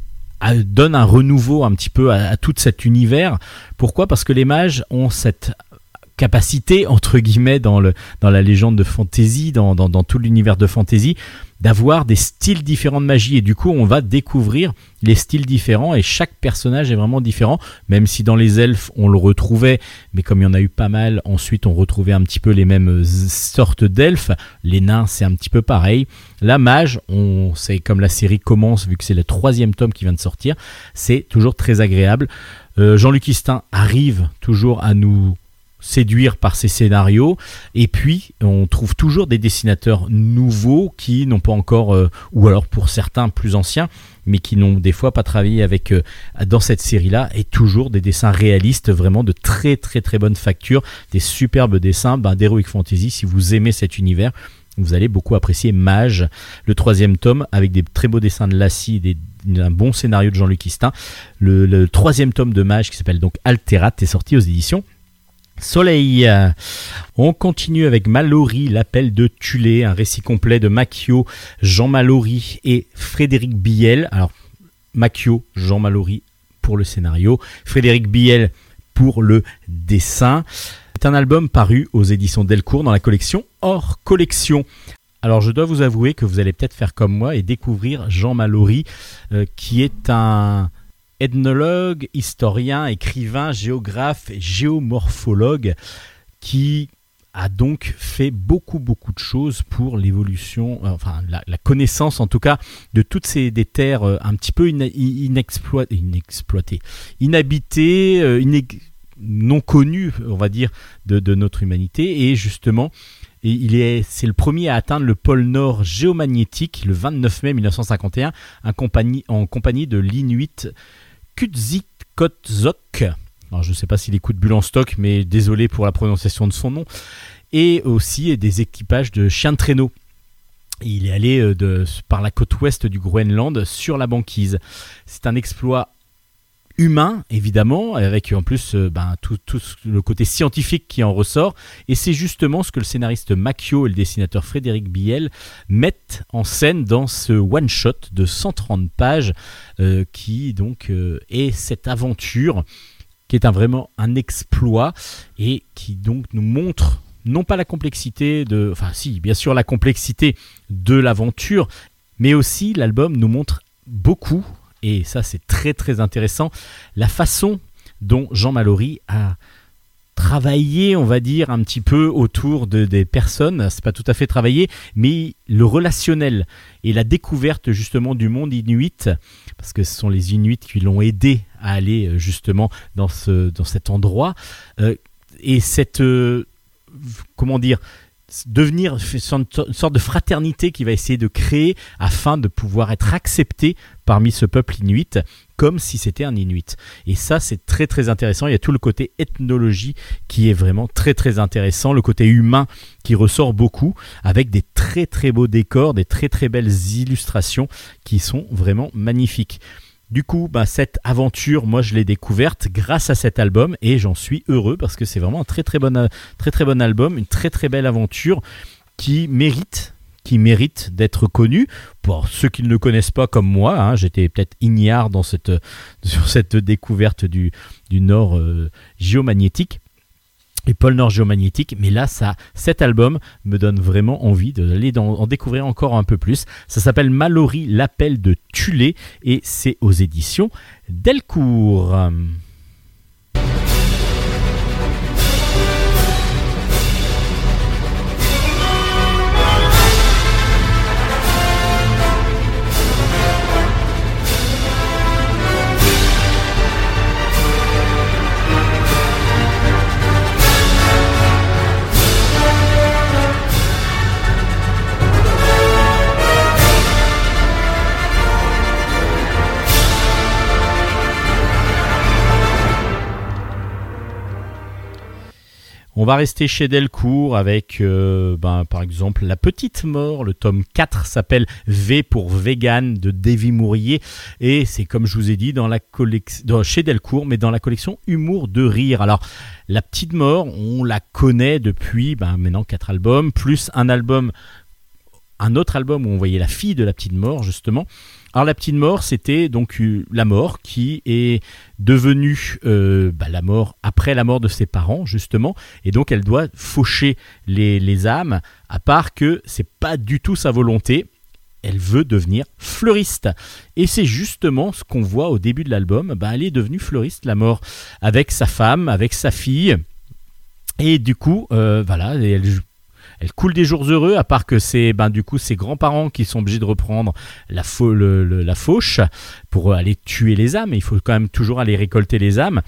donne un renouveau un petit peu à, à tout cet univers. Pourquoi ? Parce que les mages ont cette capacité, entre guillemets, dans, le, dans la légende de fantasy, dans, dans, dans tout l'univers de fantasy, d'avoir des styles différents de magie. Et du coup, on va découvrir les styles différents et chaque personnage est vraiment différent, même si dans les elfes, on le retrouvait, mais comme il y en a eu pas mal, ensuite, on retrouvait un petit peu les mêmes sortes d'elfes. Les nains, c'est un petit peu pareil. La mage, on, c'est comme la série commence, vu que c'est le troisième tome qui vient de sortir, c'est toujours très agréable. Euh, Jean-Luc Istin arrive toujours à nous séduire par ces scénarios, et puis on trouve toujours des dessinateurs nouveaux qui n'ont pas encore euh, ou alors pour certains plus anciens mais qui n'ont des fois pas travaillé avec euh, dans cette série là, et toujours des dessins réalistes vraiment de très très très bonne facture, des superbes dessins ben, d'Heroic Fantasy. Si vous aimez cet univers, vous allez beaucoup apprécier Mage, le troisième tome, avec des très beaux dessins de Lassie, des un bon scénario de Jean-Luc Istin. le, le troisième tome de Mage qui s'appelle donc Alterat est sorti aux éditions Soleil. On continue avec Malaurie, l'appel de Tulé, un récit complet de Macchio, Jean Malaurie et Frédéric Biel. Alors, Macchio, Jean Malaurie pour le scénario, Frédéric Biel pour le dessin. C'est un album paru aux éditions Delcourt dans la collection Hors Collection. Alors, je dois vous avouer que vous allez peut-être faire comme moi et découvrir Jean Malaurie, euh, qui est un... ethnologue, historien, écrivain, géographe, géomorphologue, qui a donc fait beaucoup, beaucoup de choses pour l'évolution, enfin la, la connaissance en tout cas de toutes ces des terres un petit peu in, inexplo, inexploitées, inhabitées, inex, non connues, on va dire, de, de notre humanité. Et justement, et il est, c'est le premier à atteindre le pôle Nord géomagnétique le vingt-neuf mai mille neuf cent cinquante et un, en compagnie, en compagnie de l'Inuit Kutzikotzok. Alors je ne sais pas s'il écoute Bulle en Stock, mais désolé pour la prononciation de son nom. Et aussi des équipages de chiens de traîneau. Il est allé de, par la côte ouest du Groenland sur la banquise. C'est un exploit humain évidemment, avec en plus ben, tout, tout le côté scientifique qui en ressort, et c'est justement ce que le scénariste Macchio et le dessinateur Frédéric Biel mettent en scène dans ce one shot de cent trente pages euh, qui donc euh, est cette aventure qui est un, vraiment un exploit, et qui donc nous montre non pas la complexité de, enfin si bien sûr la complexité de l'aventure, mais aussi l'album nous montre beaucoup. Et ça, c'est très, très intéressant. La façon dont Jean Malaurie a travaillé, on va dire, un petit peu autour de, des personnes. Ce n'est pas tout à fait travaillé, mais le relationnel et la découverte justement du monde inuit, parce que ce sont les Inuits qui l'ont aidé à aller justement dans, ce, dans cet endroit. Euh, et cette euh, comment dire, devenir une sorte de fraternité qu'il va essayer de créer afin de pouvoir être accepté parmi ce peuple inuit comme si c'était un inuit. Et ça, c'est très très intéressant. Il y a tout le côté ethnologie qui est vraiment très très intéressant, le côté humain qui ressort beaucoup, avec des très très beaux décors, des très très belles illustrations qui sont vraiment magnifiques. Du coup, bah, cette aventure, moi je l'ai découverte grâce à cet album et j'en suis heureux parce que c'est vraiment un très très bon, très, très bon album, une très très belle aventure qui mérite, qui mérite d'être connue. Pour ceux qui ne le connaissent pas comme moi, hein, j'étais peut-être ignare dans cette, sur cette découverte du, du nord euh, géomagnétique. Et pôle nord géomagnétique, mais là, ça, cet album me donne vraiment envie d'aller en découvrir encore un peu plus. Ça s'appelle Malaurie, l'appel de Tulé, et c'est aux éditions Delcourt. On va rester chez Delcourt avec, euh, ben, par exemple, La Petite Mort. Le tome quatre s'appelle V pour Vegan de Davy Mourier. Et c'est, comme je vous ai dit, dans la collection, dans, chez Delcourt, mais dans la collection Humour de Rire. Alors, La Petite Mort, on la connaît depuis ben, maintenant quatre albums, plus un album, un autre album où on voyait la fille de La Petite Mort, justement. Alors, La Petite Mort, c'était donc la mort qui est devenue euh, bah, la mort après la mort de ses parents, justement. Et donc, elle doit faucher les, les âmes, à part que c'est pas du tout sa volonté. Elle veut devenir fleuriste. Et c'est justement ce qu'on voit au début de l'album. Bah, elle est devenue fleuriste, la mort, avec sa femme, avec sa fille. Et du coup, euh, voilà, elle Elle coule des jours heureux, à part que c'est ben, du coup ses grands-parents qui sont obligés de reprendre la, fo- le, le, la fauche pour aller tuer les âmes. Il faut quand même toujours aller récolter les âmes.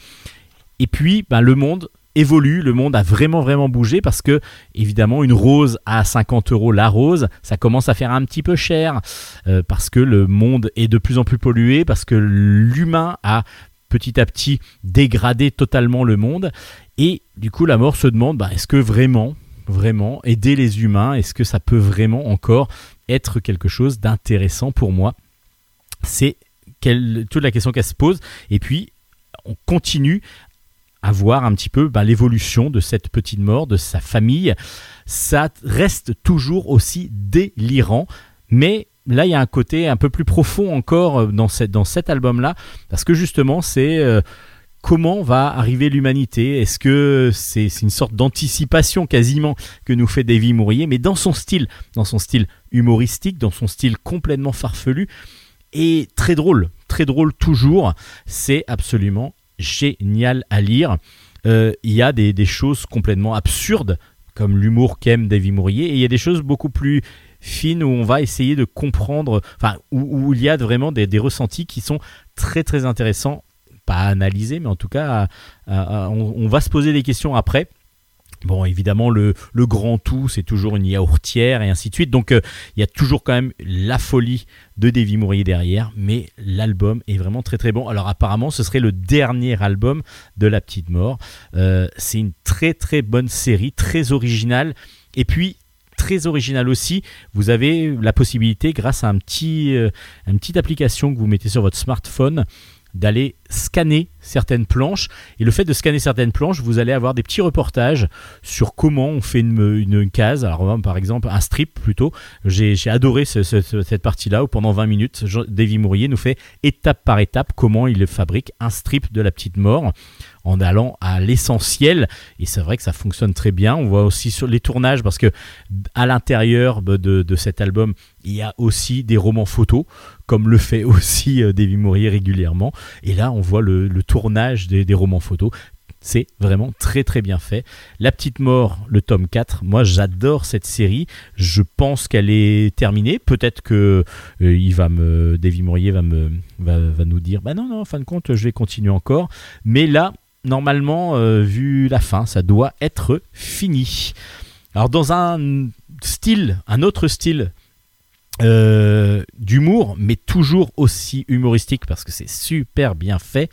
Et puis, ben, le monde évolue. Le monde a vraiment, vraiment bougé parce que, évidemment, une rose à cinquante euros, la rose, ça commence à faire un petit peu cher euh, parce que le monde est de plus en plus pollué, parce que l'humain a petit à petit dégradé totalement le monde. Et du coup, la mort se demande, ben, est-ce que vraiment... Vraiment, aider les humains, est-ce que ça peut vraiment encore être quelque chose d'intéressant pour moi ? C'est quelle, toute la question qu'elle se pose. Et puis, on continue à voir un petit peu ben, l'évolution de cette petite mort, de sa famille. Ça reste toujours aussi délirant, mais... Là, il y a un côté un peu plus profond encore dans, cette, dans cet album-là, parce que justement, c'est... Euh, Comment va arriver l'humanité ? Est-ce que c'est, c'est une sorte d'anticipation quasiment que nous fait Davy Mourier, mais dans son style, dans son style humoristique, dans son style complètement farfelu et très drôle, très drôle toujours. C'est absolument génial à lire. Euh, il y a des, des choses complètement absurdes, comme l'humour qu'aime Davy Mourier, et il y a des choses beaucoup plus fines où on va essayer de comprendre, enfin, où, où il y a vraiment des, des ressentis qui sont très très intéressants. Pas à analyser, mais en tout cas, à, à, à, on, on va se poser des questions après. Bon, évidemment, le, le grand tout, c'est toujours une yaourtière et ainsi de suite. Donc, il euh, y a toujours quand même la folie de Davy Mourier derrière, mais l'album est vraiment très, très bon. Alors, apparemment, ce serait le dernier album de La Petite Mort. Euh, c'est une très, très bonne série, très originale. Et puis... Très original aussi, vous avez la possibilité grâce à un petit, euh, une petite application que vous mettez sur votre smartphone d'aller scanner certaines planches, et le fait de scanner certaines planches, vous allez avoir des petits reportages sur comment on fait une, une, une case, alors par exemple un strip plutôt, j'ai, j'ai adoré ce, ce, cette partie-là où pendant vingt minutes, Davy Mourier nous fait étape par étape comment il fabrique un strip de La Petite Mort, en allant à l'essentiel, et c'est vrai que ça fonctionne très bien. On voit aussi sur les tournages, parce que à l'intérieur de, de cet album, il y a aussi des romans photos, comme le fait aussi Davy Mourier régulièrement, et là on voit le, le tournage des, des romans photos, c'est vraiment très très bien fait. La Petite Mort, le tome quatre, moi j'adore cette série, je pense qu'elle est terminée, peut-être que euh, il va me, Davy Mourier va, me, va, va nous dire, bah non, non, en fin de compte je vais continuer encore, mais là, normalement, euh, vu la fin, ça doit être fini. Alors dans un style, un autre style euh, d'humour, mais toujours aussi humoristique parce que c'est super bien fait,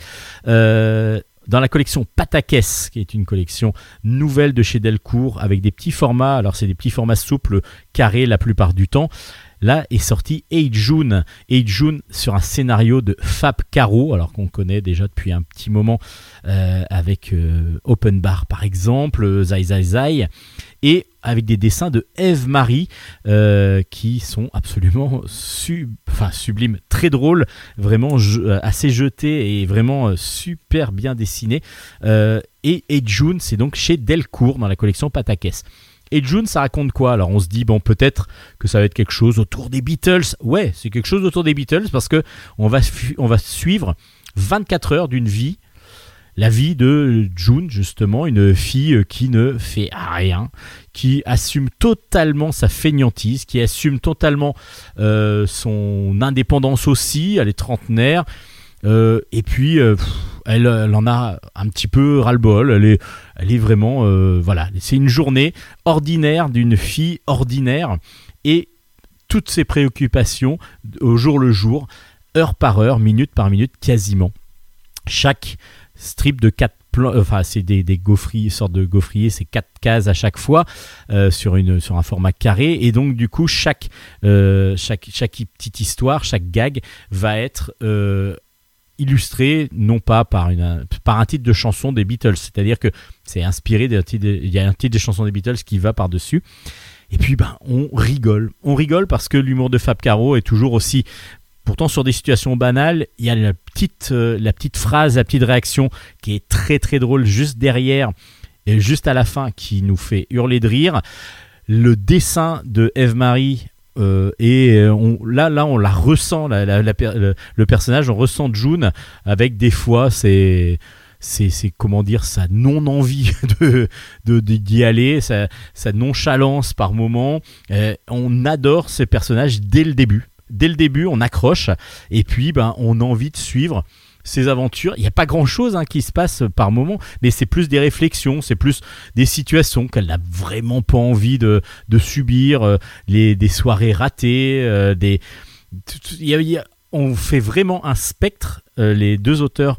euh, dans la collection Pataquès, qui est une collection nouvelle de chez Delcourt, avec des petits formats, alors c'est des petits formats souples, carrés la plupart du temps. Là est sorti Eijun, Eijun sur un scénario de Fab Caro, alors qu'on connaît déjà depuis un petit moment euh, avec euh, Open Bar par exemple, Zai Zai Zai, et avec des dessins de Eve Marie euh, qui sont absolument sub, enfin, sublimes, très drôles, vraiment je, assez jetés et vraiment euh, super bien dessinés. Euh, et Eijun, c'est donc chez Delcourt dans la collection Pataquès. Et June, ça raconte quoi? Alors on se dit, bon, peut-être que ça va être quelque chose autour des Beatles. Ouais, c'est quelque chose autour des Beatles parce qu'on va, on va suivre vingt-quatre heures d'une vie, la vie de June, justement, une fille qui ne fait rien, qui assume totalement sa fainéantise, qui assume totalement euh, son indépendance aussi. Elle est trentenaire. Euh, et puis euh, pff, elle, elle en a un petit peu ras-le-bol, elle est, elle est vraiment euh, voilà, c'est une journée ordinaire d'une fille ordinaire et toutes ses préoccupations au jour le jour, heure par heure, minute par minute quasiment. Chaque strip de quatre plans, enfin c'est des, des gaufriers, sorte de gaufriers, c'est quatre cases à chaque fois euh, sur, une, sur un format carré et donc du coup chaque, euh, chaque, chaque petite histoire, chaque gag va être euh, illustré non pas par, une, par un titre de chanson des Beatles, c'est-à-dire que c'est inspiré d'un titre, il y a un titre des chansons des Beatles qui va par-dessus. Et puis ben, on rigole, on rigole parce que l'humour de Fab Caro est toujours aussi, pourtant sur des situations banales, il y a la petite, euh, la petite phrase, la petite réaction qui est très très drôle juste derrière et juste à la fin qui nous fait hurler de rire. Le dessin de Eve Marie. Euh, et on, là, là, on la ressent, la, la, la, le, le personnage, on ressent June avec des fois, c'est, c'est, c'est comment dire, sa non-envie de, de, de, d'y aller, sa, sa nonchalance par moment. Euh, on adore ces personnages dès le début. Dès le début, on accroche et puis ben, on a envie de suivre ces aventures. Il n'y a pas grand-chose hein, qui se passe par moment, mais c'est plus des réflexions, c'est plus des situations qu'elle n'a vraiment pas envie de, de subir, euh, les, des soirées ratées. Euh, des... y a, y a... On fait vraiment un spectre, euh, les deux auteurs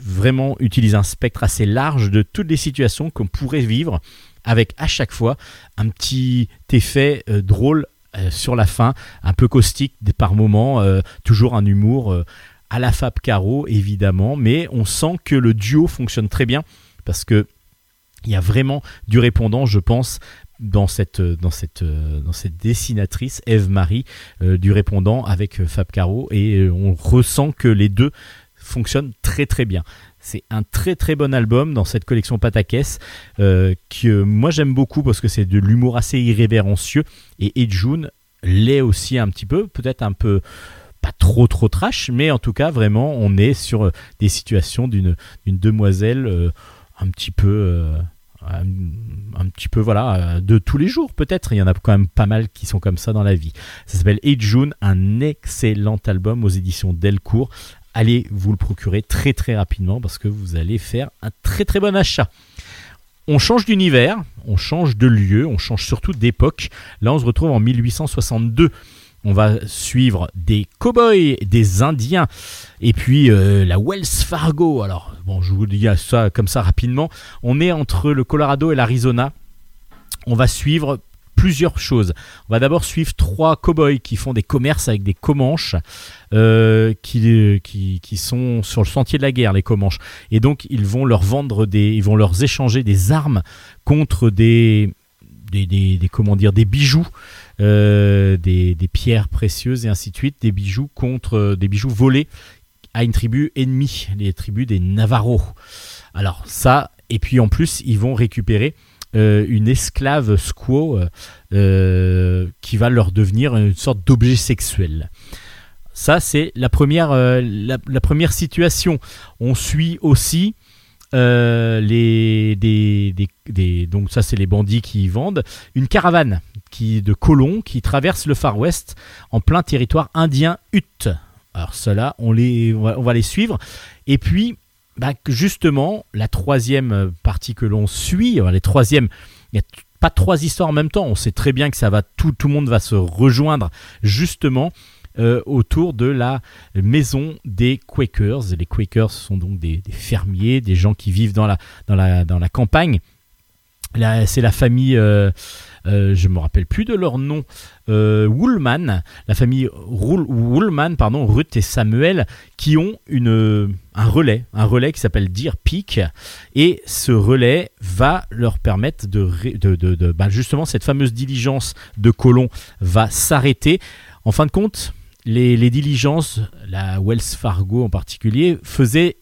vraiment utilisent un spectre assez large de toutes les situations qu'on pourrait vivre avec à chaque fois un petit effet euh, drôle euh, sur la fin, un peu caustique par moment, euh, toujours un humour... Euh, à la Fab Caro évidemment, mais on sent que le duo fonctionne très bien parce que il y a vraiment du répondant, je pense, dans cette, dans cette, dans cette dessinatrice Eve Marie, euh, du répondant avec Fab Caro, et on ressent que les deux fonctionnent très très bien. C'est un très très bon album dans cette collection Pataquès euh, que moi j'aime beaucoup parce que c'est de l'humour assez irrévérencieux et Eijun l'est aussi un petit peu, peut-être un peu pas trop trop trash, mais en tout cas vraiment on est sur des situations d'une, d'une demoiselle euh, un petit peu euh, un, un petit peu voilà, de tous les jours peut-être, il y en a quand même pas mal qui sont comme ça dans la vie. Ça s'appelle Eijun, un excellent album aux éditions Delcourt, allez vous le procurer très très rapidement parce que vous allez faire un très très bon achat. On change d'univers, on change de lieu, on change surtout d'époque, là on se retrouve en dix-huit cent soixante-deux. On va suivre des cow-boys, des Indiens, et puis euh, la Wells Fargo. Alors, bon, je vous dis ça comme ça rapidement. On est entre le Colorado et l'Arizona. On va suivre plusieurs choses. On va d'abord suivre trois cow-boys qui font des commerces avec des Comanches, euh, qui, qui, qui sont sur le sentier de la guerre, les Comanches. Et donc, ils vont leur vendre des, ils vont leur échanger des armes contre des... Des, des, des, comment dire, des bijoux, euh, des, des pierres précieuses et ainsi de suite, des bijoux contre euh, des bijoux volés à une tribu ennemie, les tribus des Navarros. Alors ça, et puis en plus, ils vont récupérer euh, une esclave squaw euh, qui va leur devenir une sorte d'objet sexuel. Ça, c'est la première, euh, la, la première situation. On suit aussi... Euh, les, des, des, des, donc ça c'est les bandits qui y vendent une caravane qui, de colons qui traverse le Far West en plein territoire indien Ute. Alors ceux-là on, les, on, va, on va les suivre, et puis bah, justement, la troisième partie que l'on suit, les troisièmes, il n'y a t- pas trois histoires en même temps, on sait très bien que ça va, tout, tout le monde va se rejoindre justement euh, autour de la maison des Quakers. Les Quakers sont donc des, des fermiers, des gens qui vivent dans la, dans la, dans la campagne. Là, c'est la famille, euh, euh, je ne me rappelle plus de leur nom, euh, Woolman, la famille Roul, Woolman, pardon, Ruth et Samuel, qui ont une, un relais, un relais qui s'appelle Deer Peak, et ce relais va leur permettre de, de, de, de bah justement, cette fameuse diligence de colons va s'arrêter. En fin de compte, les, les diligences, la Wells Fargo en particulier, faisaient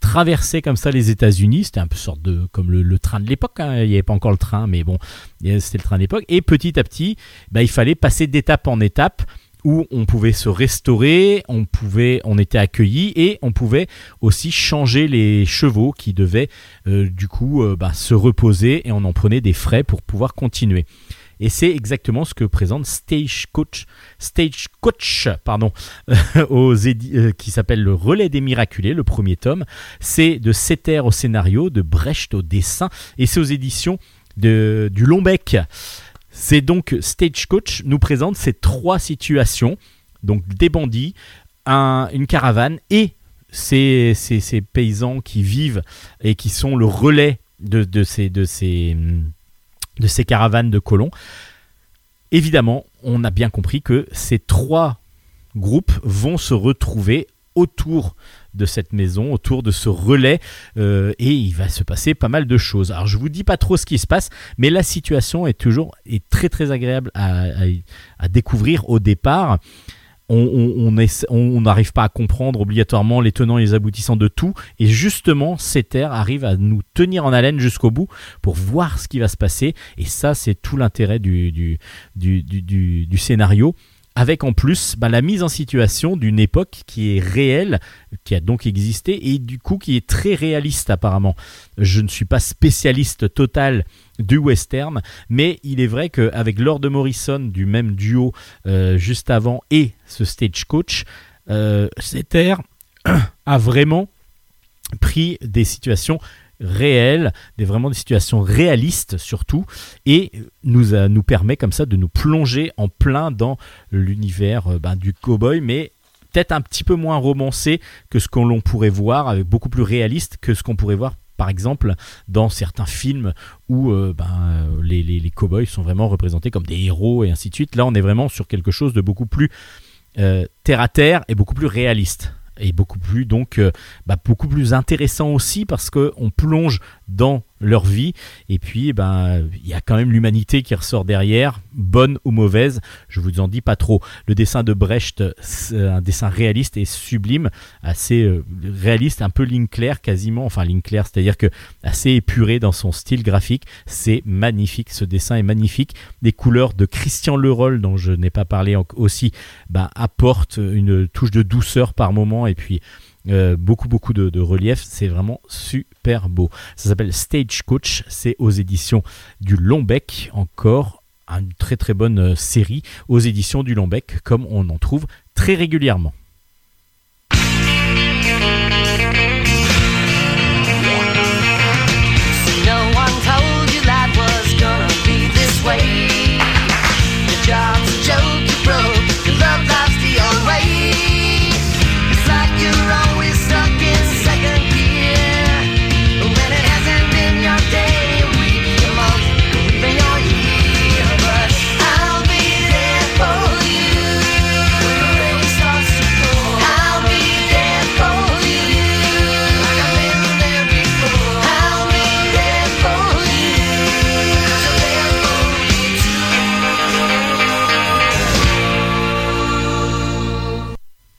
traverser comme ça les États-Unis, c'était un peu sorte de comme le, le train de l'époque, hein. Il n'y avait pas encore le train, mais bon, c'était le train de l'époque. Et petit à petit, bah, il fallait passer d'étape en étape où on pouvait se restaurer, on pouvait, on était accueilli et on pouvait aussi changer les chevaux qui devaient euh, du coup euh, bah, se reposer, et on en prenait des frais pour pouvoir continuer. Et c'est exactement ce que présente Stagecoach, Stagecoach pardon, euh, aux édi- euh, qui s'appelle Le Relais des Miraculés, le premier tome. C'est de Setter au scénario, de Brecht au dessin, et c'est aux éditions de, du Long Bec. C'est donc Stagecoach nous présente ces trois situations, donc des bandits, un, une caravane et ces, ces, ces paysans qui vivent et qui sont le relais de, de ces... De ces de ces caravanes de colons. Évidemment, on a bien compris que ces trois groupes vont se retrouver autour de cette maison, autour de ce relais, euh, et il va se passer pas mal de choses. Alors, je ne vous dis pas trop ce qui se passe, mais la situation est toujours est très très agréable à, à, à découvrir au départ. On n'arrive pas à comprendre obligatoirement les tenants et les aboutissants de tout. Et justement, Setter arrive à nous tenir en haleine jusqu'au bout pour voir ce qui va se passer. Et ça, c'est tout l'intérêt du, du, du, du, du, du scénario. Avec en plus bah, la mise en situation d'une époque qui est réelle, qui a donc existé, et du coup qui est très réaliste apparemment. Je ne suis pas spécialiste total du western, mais il est vrai qu'avec Lord Morrison du même duo euh, juste avant et ce Stagecoach, euh, Setter a vraiment pris des situations réelles, des, vraiment des situations réalistes surtout, et nous, a, nous permet comme ça de nous plonger en plein dans l'univers ben, du cow-boy, mais peut-être un petit peu moins romancé que ce qu'on pourrait voir, avec beaucoup plus réaliste que ce qu'on pourrait voir par exemple dans certains films où euh, ben, les, les, les cow-boys sont vraiment représentés comme des héros et ainsi de suite. Là, on est vraiment sur quelque chose de beaucoup plus euh, terre à terre et beaucoup plus réaliste. Et beaucoup plus, donc, bah, beaucoup plus intéressant aussi, parce qu'on plonge dans leur vie. Et puis, bah, il y a quand même l'humanité qui ressort derrière, bonne ou mauvaise, je ne vous en dis pas trop. Le dessin de Brecht, un dessin réaliste et sublime, assez réaliste, un peu ligne claire quasiment, enfin ligne claire, c'est-à-dire que assez épuré dans son style graphique. C'est magnifique, ce dessin est magnifique. Les couleurs de Christian Leroll, dont je n'ai pas parlé aussi, bah, apportent une touche de douceur par moment, et puis euh, beaucoup beaucoup de, de relief. C'est vraiment super beau. Ça s'appelle Stagecoach, c'est aux éditions du Long Bec, encore une très très bonne série aux éditions du Long Bec, comme on en trouve très régulièrement.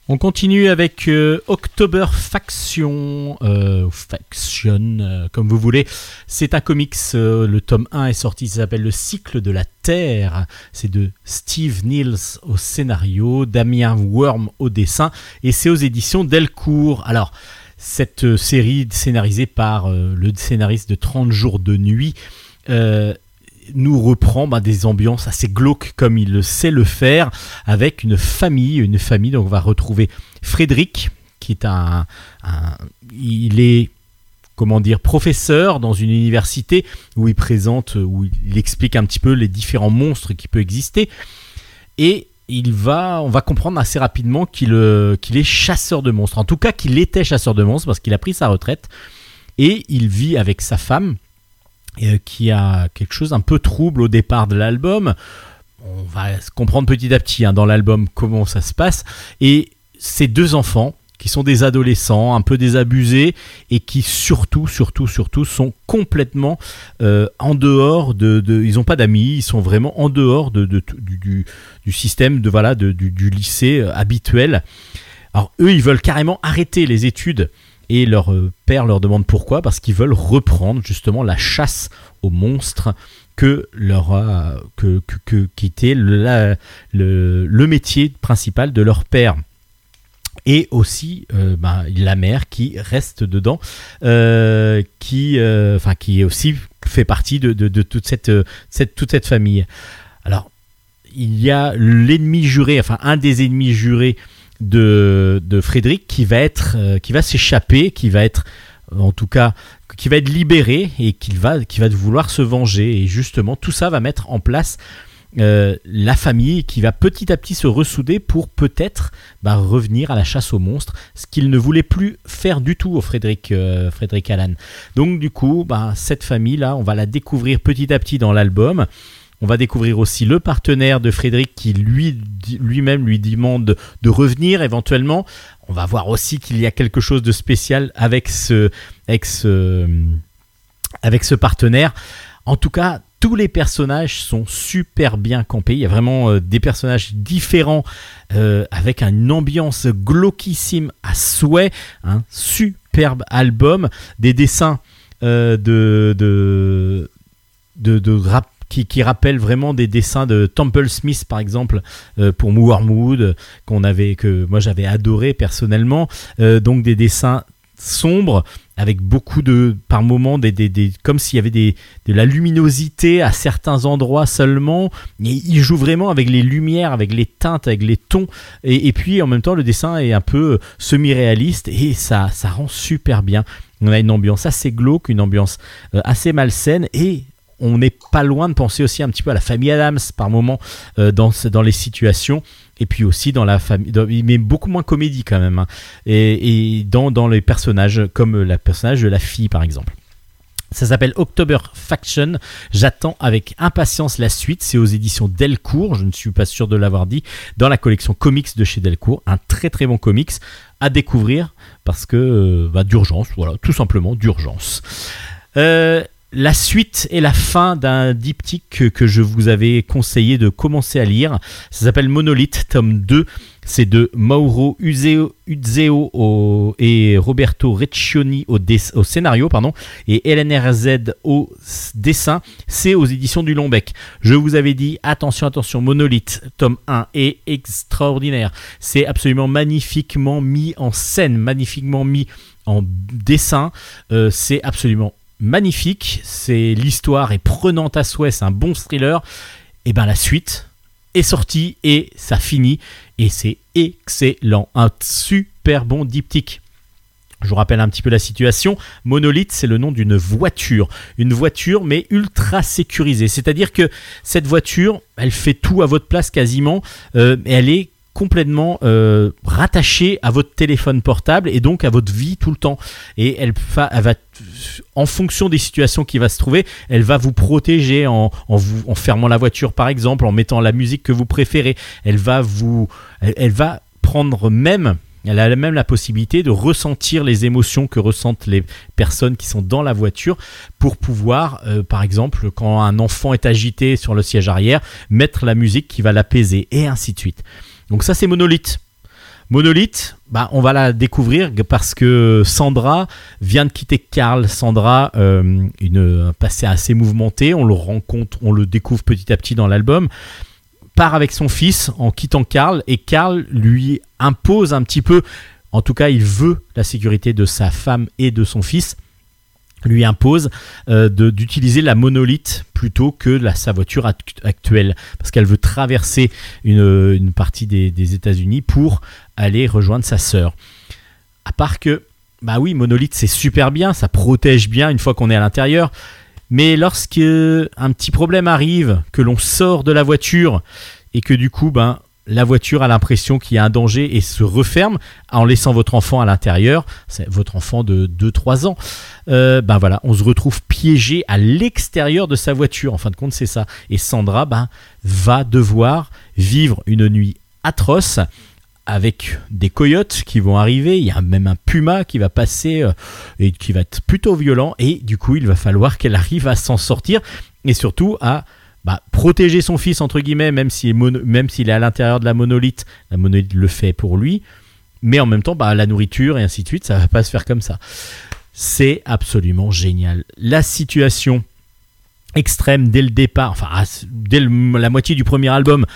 On continue avec euh, October Faction, euh, Faction, euh, comme vous voulez. C'est un comics, euh, le tome un est sorti, ça s'appelle Le Cycle de la Terre. C'est de Steve Niels au scénario, Damien Worm au dessin, et c'est aux éditions Delcourt. Alors, cette euh, série scénarisée par euh, le scénariste de trente jours de nuit, euh, nous reprend bah, des ambiances assez glauques comme il sait le faire, avec une famille, une famille, donc on va retrouver Frédéric, qui est un, un il est comment dire, professeur dans une université où il présente, où il explique un petit peu les différents monstres qui peuvent exister. Et il va, on va comprendre assez rapidement qu'il, qu'il est chasseur de monstres. En tout cas, qu'il était chasseur de monstres parce qu'il a pris sa retraite et il vit avec sa femme euh, qui a quelque chose un peu trouble au départ de l'album. On va comprendre petit à petit hein, dans l'album comment ça se passe. Et ces deux enfants qui sont des adolescents, un peu désabusés et qui surtout, surtout, surtout sont complètement euh, en dehors de, de... Ils n'ont pas d'amis, ils sont vraiment en dehors de, de, du, du, du système de, voilà, de, du, du lycée euh, habituel. Alors eux, ils veulent carrément arrêter les études et leur euh, père leur demande pourquoi, parce qu'ils veulent reprendre justement la chasse aux monstres que leur a, que, que, que, qu'était le, la, le, le métier principal de leur père. Et aussi euh, bah, la mère qui reste dedans, euh, qui, euh, enfin, qui aussi fait partie de, de, de toute, cette, cette, toute cette famille. Alors, il y a l'ennemi juré, enfin un des ennemis jurés de, de Frédéric qui va, être, euh, qui va s'échapper, qui va être, en tout cas, qui va être libéré et qui va, qui va vouloir se venger. Et justement, tout ça va mettre en place... Euh, la famille qui va petit à petit se ressouder pour peut-être bah, revenir à la chasse aux monstres, ce qu'il ne voulait plus faire du tout au Frédéric, euh, Frédéric Allan. Donc du coup, bah, cette famille-là, on va la découvrir petit à petit dans l'album. On va découvrir aussi le partenaire de Frédéric qui lui, lui-même lui demande de revenir éventuellement. On va voir aussi qu'il y a quelque chose de spécial avec ce, avec ce, avec ce partenaire. En tout cas, tous les personnages sont super bien campés. Il y a vraiment euh, des personnages différents euh, avec une ambiance glauquissime à souhait. Un superbe album. Des dessins euh, de, de, de, de rap, qui, qui rappellent vraiment des dessins de Temple Smith, par exemple, euh, pour Moorwood, qu'on avait, que moi j'avais adoré personnellement. Euh, donc des dessins sombres, avec beaucoup de, par moments, des, des, des, comme s'il y avait des, de la luminosité à certains endroits seulement. Et il joue vraiment avec les lumières, avec les teintes, avec les tons. Et, et puis, en même temps, le dessin est un peu semi-réaliste et ça, ça rend super bien. On a une ambiance assez glauque, une ambiance assez malsaine et on n'est pas loin de penser aussi un petit peu à la famille Adams par moments euh, dans, dans les situations. Et puis aussi dans la famille, mais beaucoup moins comédie quand même, hein. et, et dans, dans les personnages, comme la personnage de la fille par exemple. Ça s'appelle October Faction. J'attends avec impatience la suite. C'est aux éditions Delcourt, je ne suis pas sûr de l'avoir dit, dans la collection comics de chez Delcourt. Un très très bon comics à découvrir parce que bah, d'urgence, voilà, tout simplement d'urgence. Euh, La suite et la fin d'un diptyque que, que je vous avais conseillé de commencer à lire. Ça s'appelle Monolithe, tome deux. C'est de Mauro Uzeo, Uzeo au, et Roberto Reccioni au, dess, au scénario pardon, et L N R Z au dessin. C'est aux éditions du Long Bec. Je vous avais dit, attention, attention, Monolithe, tome un est extraordinaire. C'est absolument magnifiquement mis en scène, magnifiquement mis en dessin. Euh, c'est absolument magnifique, c'est, l'histoire est prenante à souhait, c'est un bon thriller. Et bien la suite est sortie et ça finit et c'est excellent, un super bon diptyque. Je vous rappelle un petit peu la situation. Monolithe, c'est le nom d'une voiture. Une voiture, mais ultra sécurisée. C'est-à-dire que cette voiture, elle fait tout à votre place quasiment. Euh, et elle est complètement euh, rattachée à votre téléphone portable et donc à votre vie tout le temps. Et elle, elle va, en fonction des situations qui va se trouver, elle va vous protéger en, en, vous, en fermant la voiture par exemple, en mettant la musique que vous préférez. Elle va vous, elle, elle va prendre même, elle a même la possibilité de ressentir les émotions que ressentent les personnes qui sont dans la voiture pour pouvoir, euh, par exemple, quand un enfant est agité sur le siège arrière, mettre la musique qui va l'apaiser et ainsi de suite. Donc ça, c'est Monolithe. Monolithe, bah, on va la découvrir parce que Sandra vient de quitter Karl. Sandra, euh, une, un passé assez mouvementé, on le rencontre, on le découvre petit à petit dans l'album, part avec son fils en quittant Karl et Karl lui impose un petit peu, en tout cas il veut la sécurité de sa femme et de son fils, lui impose euh, de, d'utiliser la monolithe plutôt que la, sa voiture actuelle parce qu'elle veut traverser une, une partie des, des États-Unis pour aller rejoindre sa sœur. À part que bah oui, Monolithe, c'est super bien, ça protège bien une fois qu'on est à l'intérieur. Mais lorsque un petit problème arrive, que l'on sort de la voiture et que du coup, ben, la voiture a l'impression qu'il y a un danger et se referme en laissant votre enfant à l'intérieur, c'est votre enfant de deux trois ans, euh, ben voilà, on se retrouve piégé à l'extérieur de sa voiture. En fin de compte, c'est ça. Et Sandra, ben, va devoir vivre une nuit atroce avec des coyotes qui vont arriver, il y a même un puma qui va passer euh, et qui va être plutôt violent, et du coup il va falloir qu'elle arrive à s'en sortir et surtout à bah, protéger son fils entre guillemets, même s'il, mono, même s'il est à l'intérieur de la monolithe, la monolithe le fait pour lui, mais en même temps bah, la nourriture et ainsi de suite, ça va pas se faire comme ça. C'est absolument génial. La situation extrême dès le départ, enfin dès le, la moitié du premier album,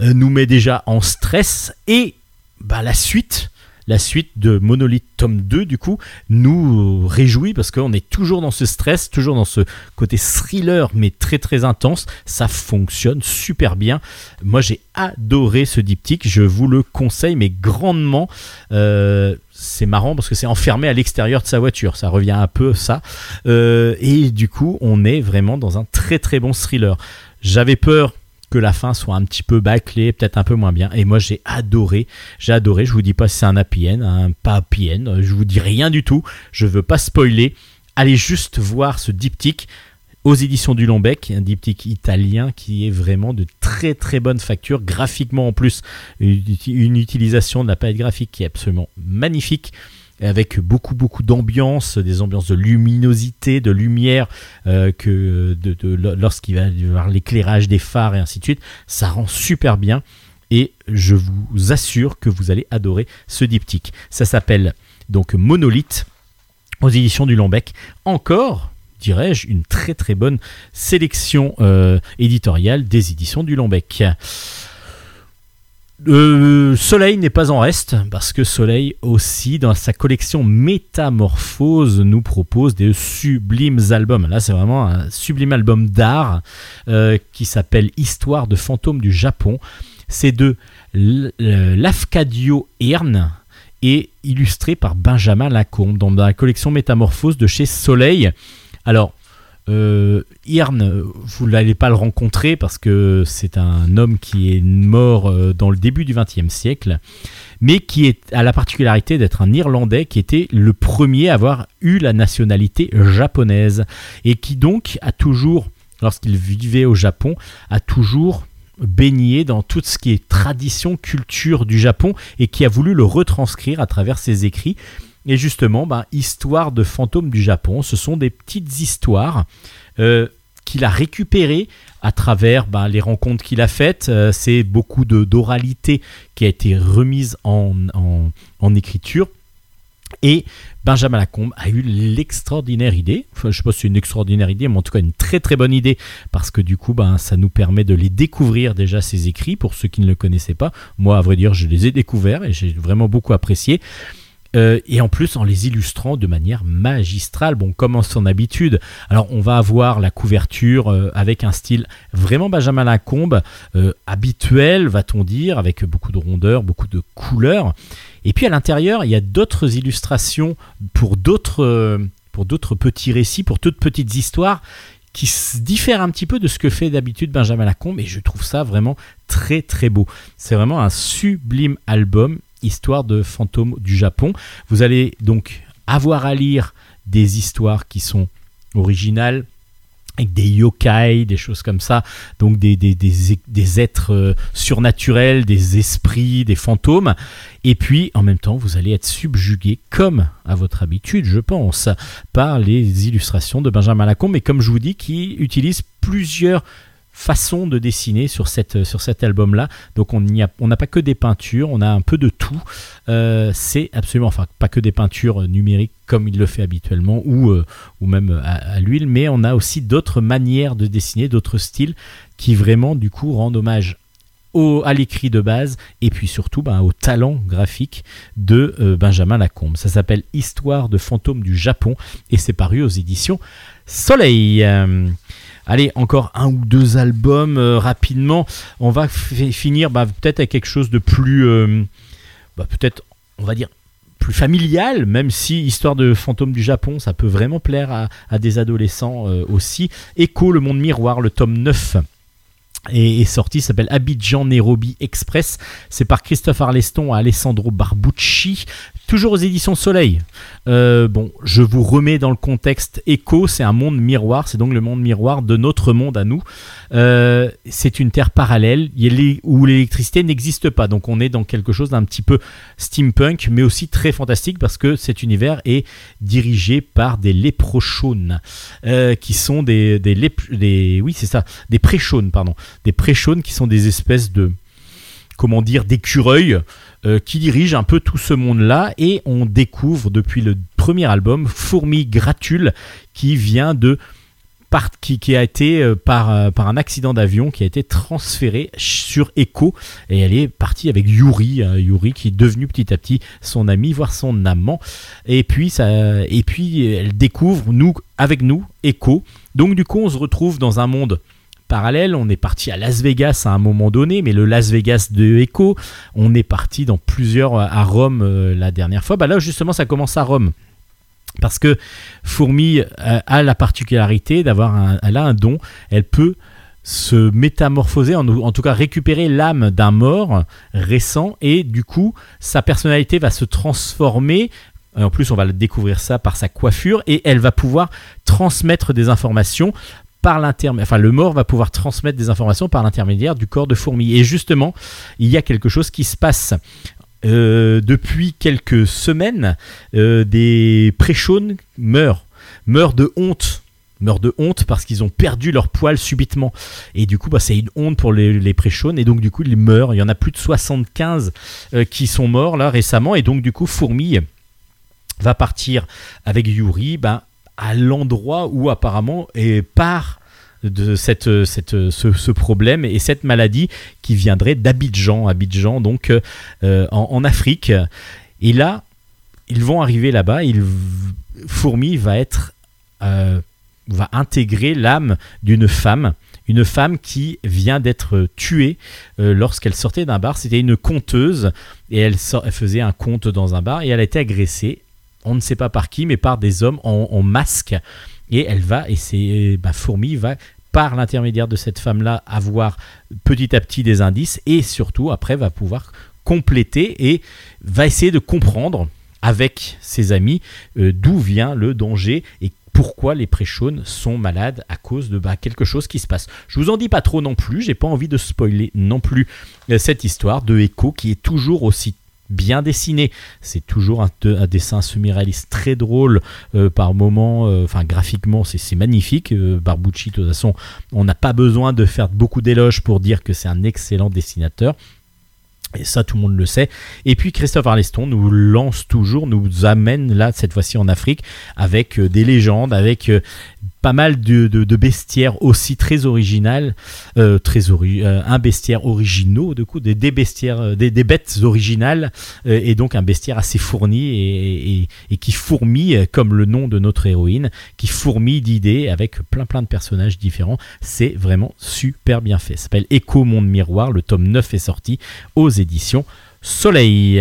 euh, nous met déjà en stress, et bah, la suite, la suite de Monolithe tome deux, du coup, nous réjouit parce qu'on est toujours dans ce stress, toujours dans ce côté thriller, mais très très intense. Ça fonctionne super bien. Moi, j'ai adoré ce diptyque. Je vous le conseille, mais grandement. Euh, c'est marrant parce que c'est enfermé à l'extérieur de sa voiture. Ça revient un peu ça. Euh, et du coup, on est vraiment dans un très très bon thriller. J'avais peur que la fin soit un petit peu bâclée, peut-être un peu moins bien. Et moi, j'ai adoré. J'ai adoré. Je vous dis pas si c'est un happy end, un pas happy end. Je vous dis rien du tout. Je veux pas spoiler. Allez juste voir ce diptyque aux éditions du Long Bec, un diptyque italien qui est vraiment de très très bonne facture. Graphiquement, en plus, une utilisation de la palette graphique qui est absolument magnifique, avec beaucoup beaucoup d'ambiance, des ambiances de luminosité, de lumière, euh, que de, de, de, lorsqu'il va y avoir l'éclairage des phares et ainsi de suite, ça rend super bien et je vous assure que vous allez adorer ce diptyque. Ça s'appelle donc Monolithe aux éditions du Long Bec. Encore, dirais-je, une très très bonne sélection euh, éditoriale des éditions du Long Bec. Euh, Soleil n'est pas en reste, parce que Soleil aussi, dans sa collection Métamorphose, nous propose des sublimes albums. Là, c'est vraiment un sublime album d'art euh, qui s'appelle Histoire de fantômes du Japon. C'est de Lafcadio Hearn et illustré par Benjamin Lacombe dans la collection Métamorphose de chez Soleil. Alors, Euh, Hearn, vous n'allez pas le rencontrer parce que c'est un homme qui est mort dans le début du vingtième siècle, mais qui est, a la particularité d'être un Irlandais qui était le premier à avoir eu la nationalité japonaise et qui donc a toujours, lorsqu'il vivait au Japon, a toujours baigné dans tout ce qui est tradition, culture du Japon et qui a voulu le retranscrire à travers ses écrits. Et justement, bah, Histoire de fantômes du Japon, ce sont des petites histoires euh, qu'il a récupérées à travers bah, les rencontres qu'il a faites. Euh, c'est beaucoup de, d'oralité qui a été remise en, en, en écriture. Et Benjamin Lacombe a eu l'extraordinaire idée, enfin, je ne sais pas si c'est une extraordinaire idée, mais en tout cas une très très bonne idée, parce que du coup ben, ça nous permet de les découvrir déjà, ces écrits, pour ceux qui ne le connaissaient pas. Moi, à vrai dire, je les ai découverts et j'ai vraiment beaucoup apprécié. Euh, et en plus en les illustrant de manière magistrale, bon, comme en son habitude. Alors on va avoir la couverture euh, avec un style vraiment Benjamin Lacombe, euh, habituel va-t-on dire, avec beaucoup de rondeur, beaucoup de couleurs, et puis à l'intérieur il y a d'autres illustrations pour d'autres, euh, pour d'autres petits récits, pour toutes petites histoires qui se diffèrent un petit peu de ce que fait d'habitude Benjamin Lacombe, et je trouve ça vraiment très très beau. C'est vraiment un sublime album, Histoire de fantômes du Japon. Vous allez donc avoir à lire des histoires qui sont originales, avec des yokai, des choses comme ça, donc des, des, des, des êtres surnaturels, des esprits, des fantômes. Et puis, en même temps, vous allez être subjugué, comme à votre habitude, je pense, par les illustrations de Benjamin Lacombe, mais comme je vous dis, qui utilise plusieurs façon de dessiner sur, cette, sur cet album-là. Donc on n'y a, on n'a pas que des peintures, on a un peu de tout. Euh, c'est absolument, enfin pas que des peintures numériques comme il le fait habituellement, ou, euh, ou même à, à l'huile, mais on a aussi d'autres manières de dessiner, d'autres styles qui vraiment du coup rendent hommage au, à l'écrit de base et puis surtout ben, au talent graphique de euh, Benjamin Lacombe. Ça s'appelle Histoire de fantômes du Japon et c'est paru aux éditions Soleil. Euh, Allez, encore un ou deux albums euh, rapidement. On va f- finir bah, peut-être avec quelque chose de plus, euh, bah, peut-être, on va dire, plus familial, même si Histoire de fantômes du Japon, ça peut vraiment plaire à, à des adolescents euh, aussi. Echo, le monde miroir, le tome neuf est sorti, s'appelle Abidjan Nairobi Express, c'est par Christophe Arleston à Alessandro Barbucci, toujours aux éditions Soleil. Euh, bon, je vous remets dans le contexte. Echo, c'est un monde miroir, c'est donc le monde miroir de notre monde à nous. Euh, c'est une terre parallèle où l'électricité n'existe pas, donc on est dans quelque chose d'un petit peu steampunk, mais aussi très fantastique parce que cet univers est dirigé par des léprochaunes, euh, qui sont des, des, lép- des oui c'est ça, des préchaunes pardon. Des préchaunes qui sont des espèces de, comment dire, d'écureuils euh, qui dirigent un peu tout ce monde-là. Et on découvre depuis le premier album Fourmi Gratule qui vient de par, qui, qui a été euh, par, euh, par un accident d'avion qui a été transférée sur Echo, et elle est partie avec Yuri, euh, Yuri qui est devenue petit à petit son amie, voire son amant. Et puis, ça, et puis elle découvre nous, avec nous Echo. Donc du coup on se retrouve dans un monde parallèle, on est parti à Las Vegas à un moment donné, mais le Las Vegas de Echo, on est parti dans plusieurs à Rome euh, la dernière fois. Bah là justement ça commence à Rome parce que Fourmi euh, a la particularité d'avoir un, elle a un don, elle peut se métamorphoser, en, en tout cas récupérer l'âme d'un mort récent, et du coup sa personnalité va se transformer. En plus on va découvrir ça par sa coiffure, et elle va pouvoir transmettre des informations par l'intermédiaire, enfin le mort va pouvoir transmettre des informations par l'intermédiaire du corps de Fourmi. Et justement, il y a quelque chose qui se passe. Euh, depuis quelques semaines, euh, des préchaunes meurent, meurent de honte. meurent de honte parce qu'ils ont perdu leur poil subitement, et du coup bah, c'est une honte pour les, les préchaunes, et donc du coup ils meurent. Il y en a plus de soixante-quinze euh, qui sont morts là récemment, et donc du coup Fourmi va partir avec Yuri bah, à l'endroit où apparemment est part de cette, cette, ce, ce problème et cette maladie qui viendrait d'Abidjan, Abidjan donc euh, en, en Afrique. Et là, ils vont arriver là-bas, ils, Fourmi va être, euh, va intégrer l'âme d'une femme, une femme qui vient d'être tuée euh, lorsqu'elle sortait d'un bar. C'était une conteuse, et elle, sort, elle faisait un conte dans un bar, et elle a été agressée. On ne sait pas par qui, mais par des hommes en, en masque. Et elle va, et c'est, bah, Fourmi va, par l'intermédiaire de cette femme-là, avoir petit à petit des indices, et surtout, après, va pouvoir compléter et va essayer de comprendre avec ses amis euh, d'où vient le danger et pourquoi les préchaunes sont malades à cause de bah, quelque chose qui se passe. Je ne vous en dis pas trop non plus, je n'ai pas envie de spoiler non plus cette histoire de Echo qui est toujours aussi bien dessiné, c'est toujours un, un dessin semi-réaliste très drôle euh, par moment, enfin euh, graphiquement c'est, c'est magnifique, euh, Barbucci de toute façon on n'a pas besoin de faire beaucoup d'éloges pour dire que c'est un excellent dessinateur, et ça tout le monde le sait. Et puis Christophe Arleston nous lance toujours, nous amène là cette fois-ci en Afrique avec euh, des légendes, avec euh, pas mal de, de, de bestiaires aussi très originales, euh, très ori- euh, un bestiaire originaux, de coup, des, des bestiaires, des, des bêtes originales, euh, et donc un bestiaire assez fourni et, et, et qui fourmille, comme le nom de notre héroïne, qui fourmille d'idées avec plein plein de personnages différents. C'est vraiment super bien fait. Ça s'appelle Echo Monde Miroir, le tome neuf est sorti aux éditions Soleil.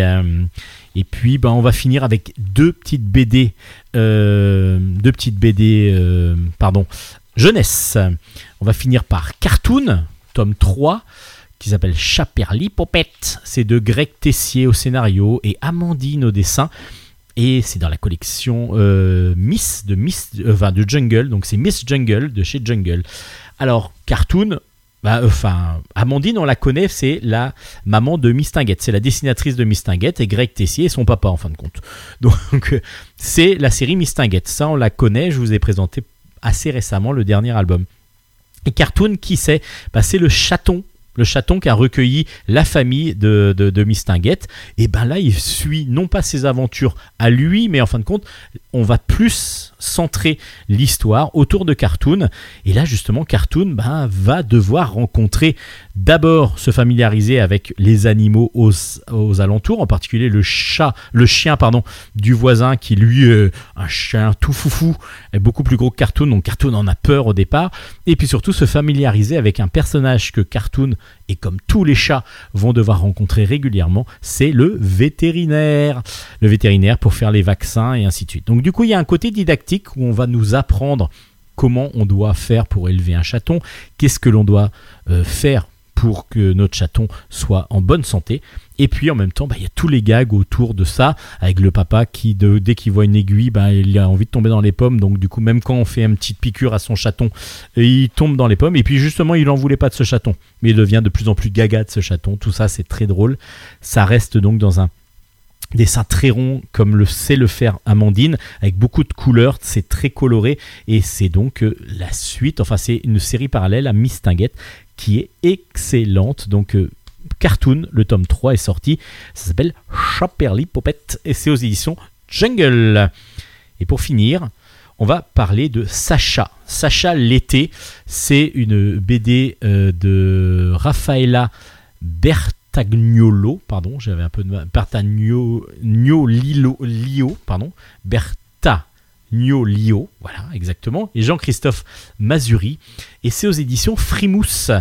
Et puis ben, on va finir avec deux petites B D euh, deux petites B D euh, pardon jeunesse. On va finir par Cartoon tome trois qui s'appelle Chaperli Popette, c'est de Greg Tessier au scénario et Amandine au dessin, et c'est dans la collection euh, Miss de Miss euh, enfin, de Jungle, donc c'est Miss Jungle de chez Jungle. Alors Cartoon, Bah, enfin, Amandine, on la connaît, c'est la maman de Mistinguette, c'est la dessinatrice de Mistinguette, et Greg Tessier est son papa en fin de compte. Donc, c'est la série Mistinguette, ça on la connaît, je vous ai présenté assez récemment le dernier album. Et Cartoon, qui c'est ? Bah, c'est le chaton, le chaton qui a recueilli la famille de, de, de Mistinguette. Et ben là, il suit non pas ses aventures à lui, mais en fin de compte, on va plus centrer l'histoire autour de Cartoon. Et là justement Cartoon bah, va devoir rencontrer, d'abord se familiariser avec les animaux aux, aux alentours, en particulier le chat, le chien pardon, du voisin qui lui euh, un chien tout foufou, est beaucoup plus gros que Cartoon, donc Cartoon en a peur au départ, et puis surtout se familiariser avec un personnage que Cartoon et comme tous les chats vont devoir rencontrer régulièrement, c'est le vétérinaire. Le vétérinaire pour faire les vaccins et ainsi de suite. Donc du coup, il y a un côté didactique où on va nous apprendre comment on doit faire pour élever un chaton, qu'est-ce que l'on doit euh, faire pour que notre chaton soit en bonne santé. Et puis en même temps, bah, y a tous les gags autour de ça, avec le papa qui, de, dès qu'il voit une aiguille, bah, il a envie de tomber dans les pommes. Donc du coup, même quand on fait une petite piqûre à son chaton, il tombe dans les pommes. Et puis justement, il n'en voulait pas de ce chaton, mais il devient de plus en plus gaga de ce chaton. Tout ça, c'est très drôle. Ça reste donc dans un dessin très rond, comme le sait le faire Amandine, avec beaucoup de couleurs, c'est très coloré. Et c'est donc la suite, enfin c'est une série parallèle à Mistinguette, qui est excellente. Donc... Cartoon, le tome trois est sorti, ça s'appelle Chaperly Popette et c'est aux éditions Jungle. Et pour finir, on va parler de Sacha. Sacha l'été, c'est une B D de Raffaella Bertagnolo, pardon, j'avais un peu de mal, Bertagnolio, Lio, pardon, Berta. Gnolio, voilà, exactement, et Jean-Christophe Mazuri, et c'est aux éditions Frimousse.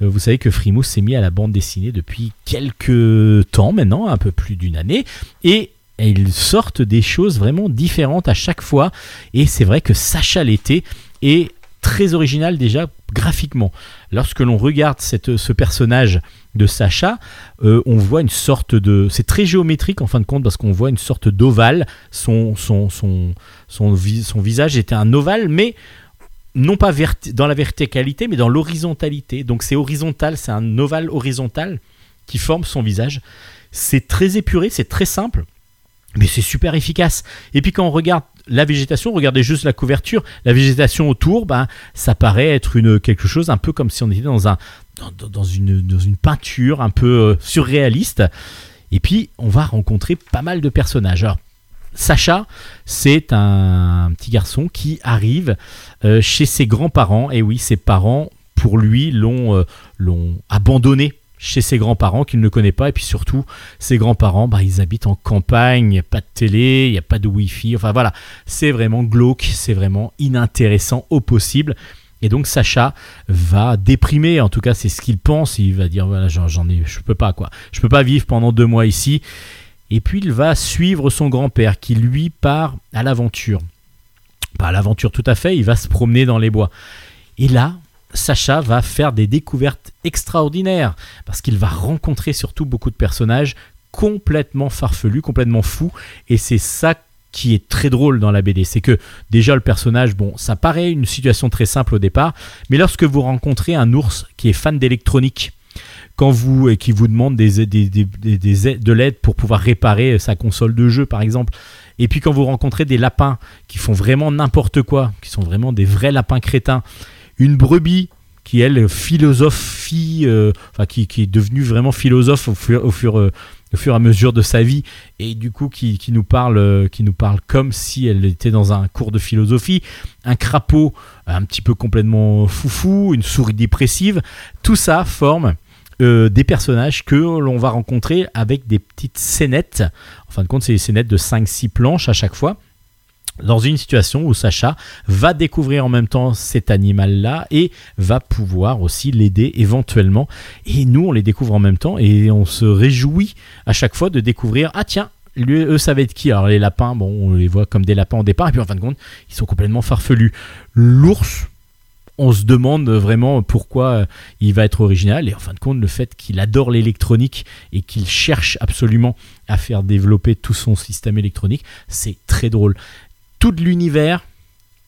Vous savez que Frimousse s'est mis à la bande dessinée depuis quelques temps maintenant, un peu plus d'une année, et ils sortent des choses vraiment différentes à chaque fois, et c'est vrai que Sacha l'été est très original déjà graphiquement. Lorsque l'on regarde cette, ce personnage de Sacha, euh, on voit une sorte de... C'est très géométrique en fin de compte parce qu'on voit une sorte d'ovale. Son, son, son, son, vis, son visage était un ovale, mais non pas verti- dans la verticalité, mais dans l'horizontalité. Donc c'est horizontal, c'est un ovale horizontal qui forme son visage. C'est très épuré, c'est très simple, mais c'est super efficace. Et puis quand on regarde la végétation, regardez juste la couverture, la végétation autour, ben, ça paraît être une, quelque chose un peu comme si on était dans, un, dans, dans, une, dans une peinture un peu surréaliste. Et puis, on va rencontrer pas mal de personnages. Alors, Sacha, c'est un petit garçon qui arrive euh, chez ses grands-parents. Et oui, ses parents, pour lui, l'ont, euh, l'ont abandonné chez ses grands-parents qu'il ne connaît pas. Et puis surtout, ses grands-parents, bah, ils habitent en campagne, il n'y a pas de télé, il n'y a pas de wifi, enfin voilà, c'est vraiment glauque, c'est vraiment inintéressant au possible. Et donc Sacha va déprimer, en tout cas c'est ce qu'il pense, il va dire voilà, j'en, j'en ai, je peux pas quoi, je peux pas vivre pendant deux mois ici. Et puis il va suivre son grand-père qui lui part à l'aventure, pas à l'aventure tout à fait, il va se promener dans les bois. Et là, Sacha va faire des découvertes extraordinaires parce qu'il va rencontrer surtout beaucoup de personnages complètement farfelus, complètement fous, et c'est ça qui est très drôle dans la B D, c'est que déjà le personnage, bon, ça paraît une situation très simple au départ, mais lorsque vous rencontrez un ours qui est fan d'électronique, quand vous et qui vous demande des, des, des, des, des, de l'aide pour pouvoir réparer sa console de jeu par exemple, et puis quand vous rencontrez des lapins qui font vraiment n'importe quoi, qui sont vraiment des vrais lapins crétins, une brebis qui, elle, philosophie, euh, enfin, qui, qui est devenue vraiment philosophe au fur, au, fur, euh, au fur et à mesure de sa vie, et du coup qui, qui, nous parle, euh, qui nous parle comme si elle était dans un cours de philosophie, un crapaud un petit peu complètement foufou, une souris dépressive, tout ça forme euh, des personnages que l'on va rencontrer avec des petites scénettes. En fin de compte, c'est des scénettes de cinq six planches à chaque fois, dans une situation où Sacha va découvrir en même temps cet animal-là et va pouvoir aussi l'aider éventuellement. Et nous, on les découvre en même temps et on se réjouit à chaque fois de découvrir « Ah tiens, lui, eux, ça va être qui ?» Alors les lapins, bon, on les voit comme des lapins au départ et puis en fin de compte, ils sont complètement farfelus. L'ours, on se demande vraiment pourquoi il va être original. Et en fin de compte, le fait qu'il adore l'électronique et qu'il cherche absolument à faire développer tout son système électronique, c'est très drôle. Tout de l'univers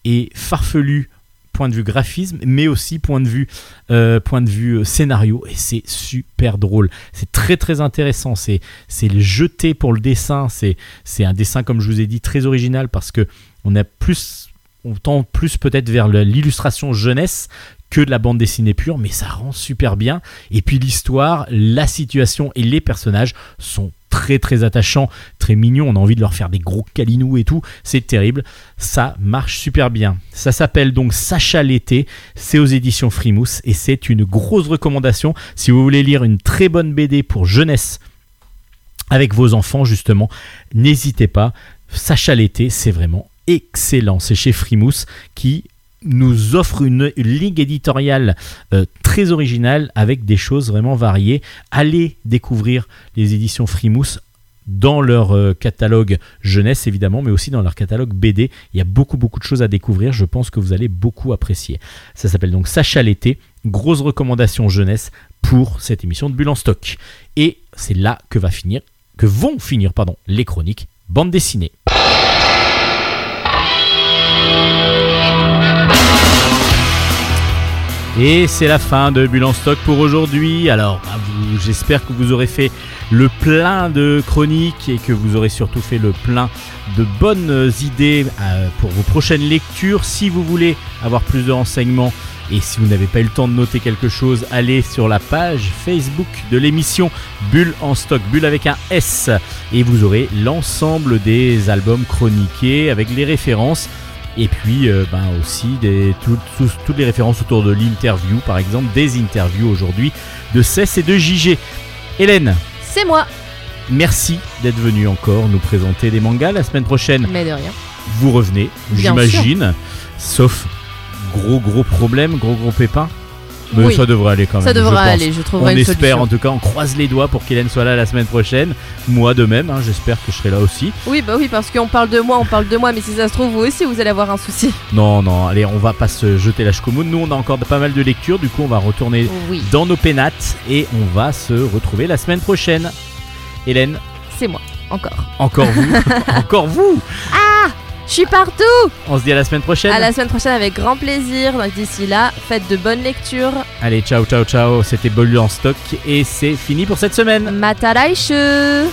est farfelu, point de vue graphisme, mais aussi point de vue, euh, point de vue scénario. Et c'est super drôle. C'est très, très intéressant. C'est, c'est le jeté pour le dessin. C'est, c'est un dessin, comme je vous ai dit, très original parce qu'on a plus, on tend plus peut-être vers l'illustration jeunesse que de la bande dessinée pure, mais ça rend super bien. Et puis l'histoire, la situation et les personnages sont très très attachants, très mignons, on a envie de leur faire des gros câlinous et tout, c'est terrible, ça marche super bien. Ça s'appelle donc Sacha l'été, c'est aux éditions Frimousse et c'est une grosse recommandation si vous voulez lire une très bonne B D pour jeunesse avec vos enfants justement, n'hésitez pas. Sacha l'été, c'est vraiment excellent, c'est chez Frimousse qui nous offre une, une ligne éditoriale euh, très originale avec des choses vraiment variées. Allez découvrir les éditions Frimousse dans leur euh, catalogue jeunesse évidemment, mais aussi dans leur catalogue B D. Il y a beaucoup beaucoup de choses à découvrir, je pense que vous allez beaucoup apprécier. Ça s'appelle donc Sacha l'été, grosse recommandation jeunesse pour cette émission de Bulle en Stock. Et c'est là que va finir, que vont finir pardon, les chroniques bande dessinée. Et c'est la fin de Bulle en Stock pour aujourd'hui. Alors, bah, vous, j'espère que vous aurez fait le plein de chroniques et que vous aurez surtout fait le plein de bonnes idées euh, pour vos prochaines lectures. Si vous voulez avoir plus de renseignements et si vous n'avez pas eu le temps de noter quelque chose, allez sur la page Facebook de l'émission Bulle en Stock, Bulle avec un S, et vous aurez l'ensemble des albums chroniqués avec les références. Et puis euh, ben aussi des, tout, tout, toutes les références autour de l'interview, par exemple des interviews aujourd'hui de Cess et de Jigé. Hélène, c'est moi. Merci d'être venue encore nous présenter des mangas la semaine prochaine. Mais de rien. Vous revenez, bien j'imagine, sûr. Sauf gros gros problème, gros gros pépin. Mais oui, ça devrait aller quand même. Ça devrait je aller, je trouverai on une espère, solution. En tout cas, on croise les doigts pour qu'Hélène soit là la semaine prochaine. Moi de même, hein, j'espère que je serai là aussi. Oui, bah oui, parce qu'on parle de moi, on parle de moi, mais si ça se trouve, vous aussi, vous allez avoir un souci. Non, non, allez, on va pas se jeter la choucoumoune. Nous, on a encore pas mal de lectures, du coup, on va retourner oui. dans nos pénates et on va se retrouver la semaine prochaine. Hélène, c'est moi, encore. Encore vous, encore vous. Ah, je suis partout. On se dit à la semaine prochaine. À la semaine prochaine avec grand plaisir. Donc d'ici là, faites de bonnes lectures. Allez, ciao, ciao, ciao. C'était Bulle en Stock et c'est fini pour cette semaine. Mataraishu.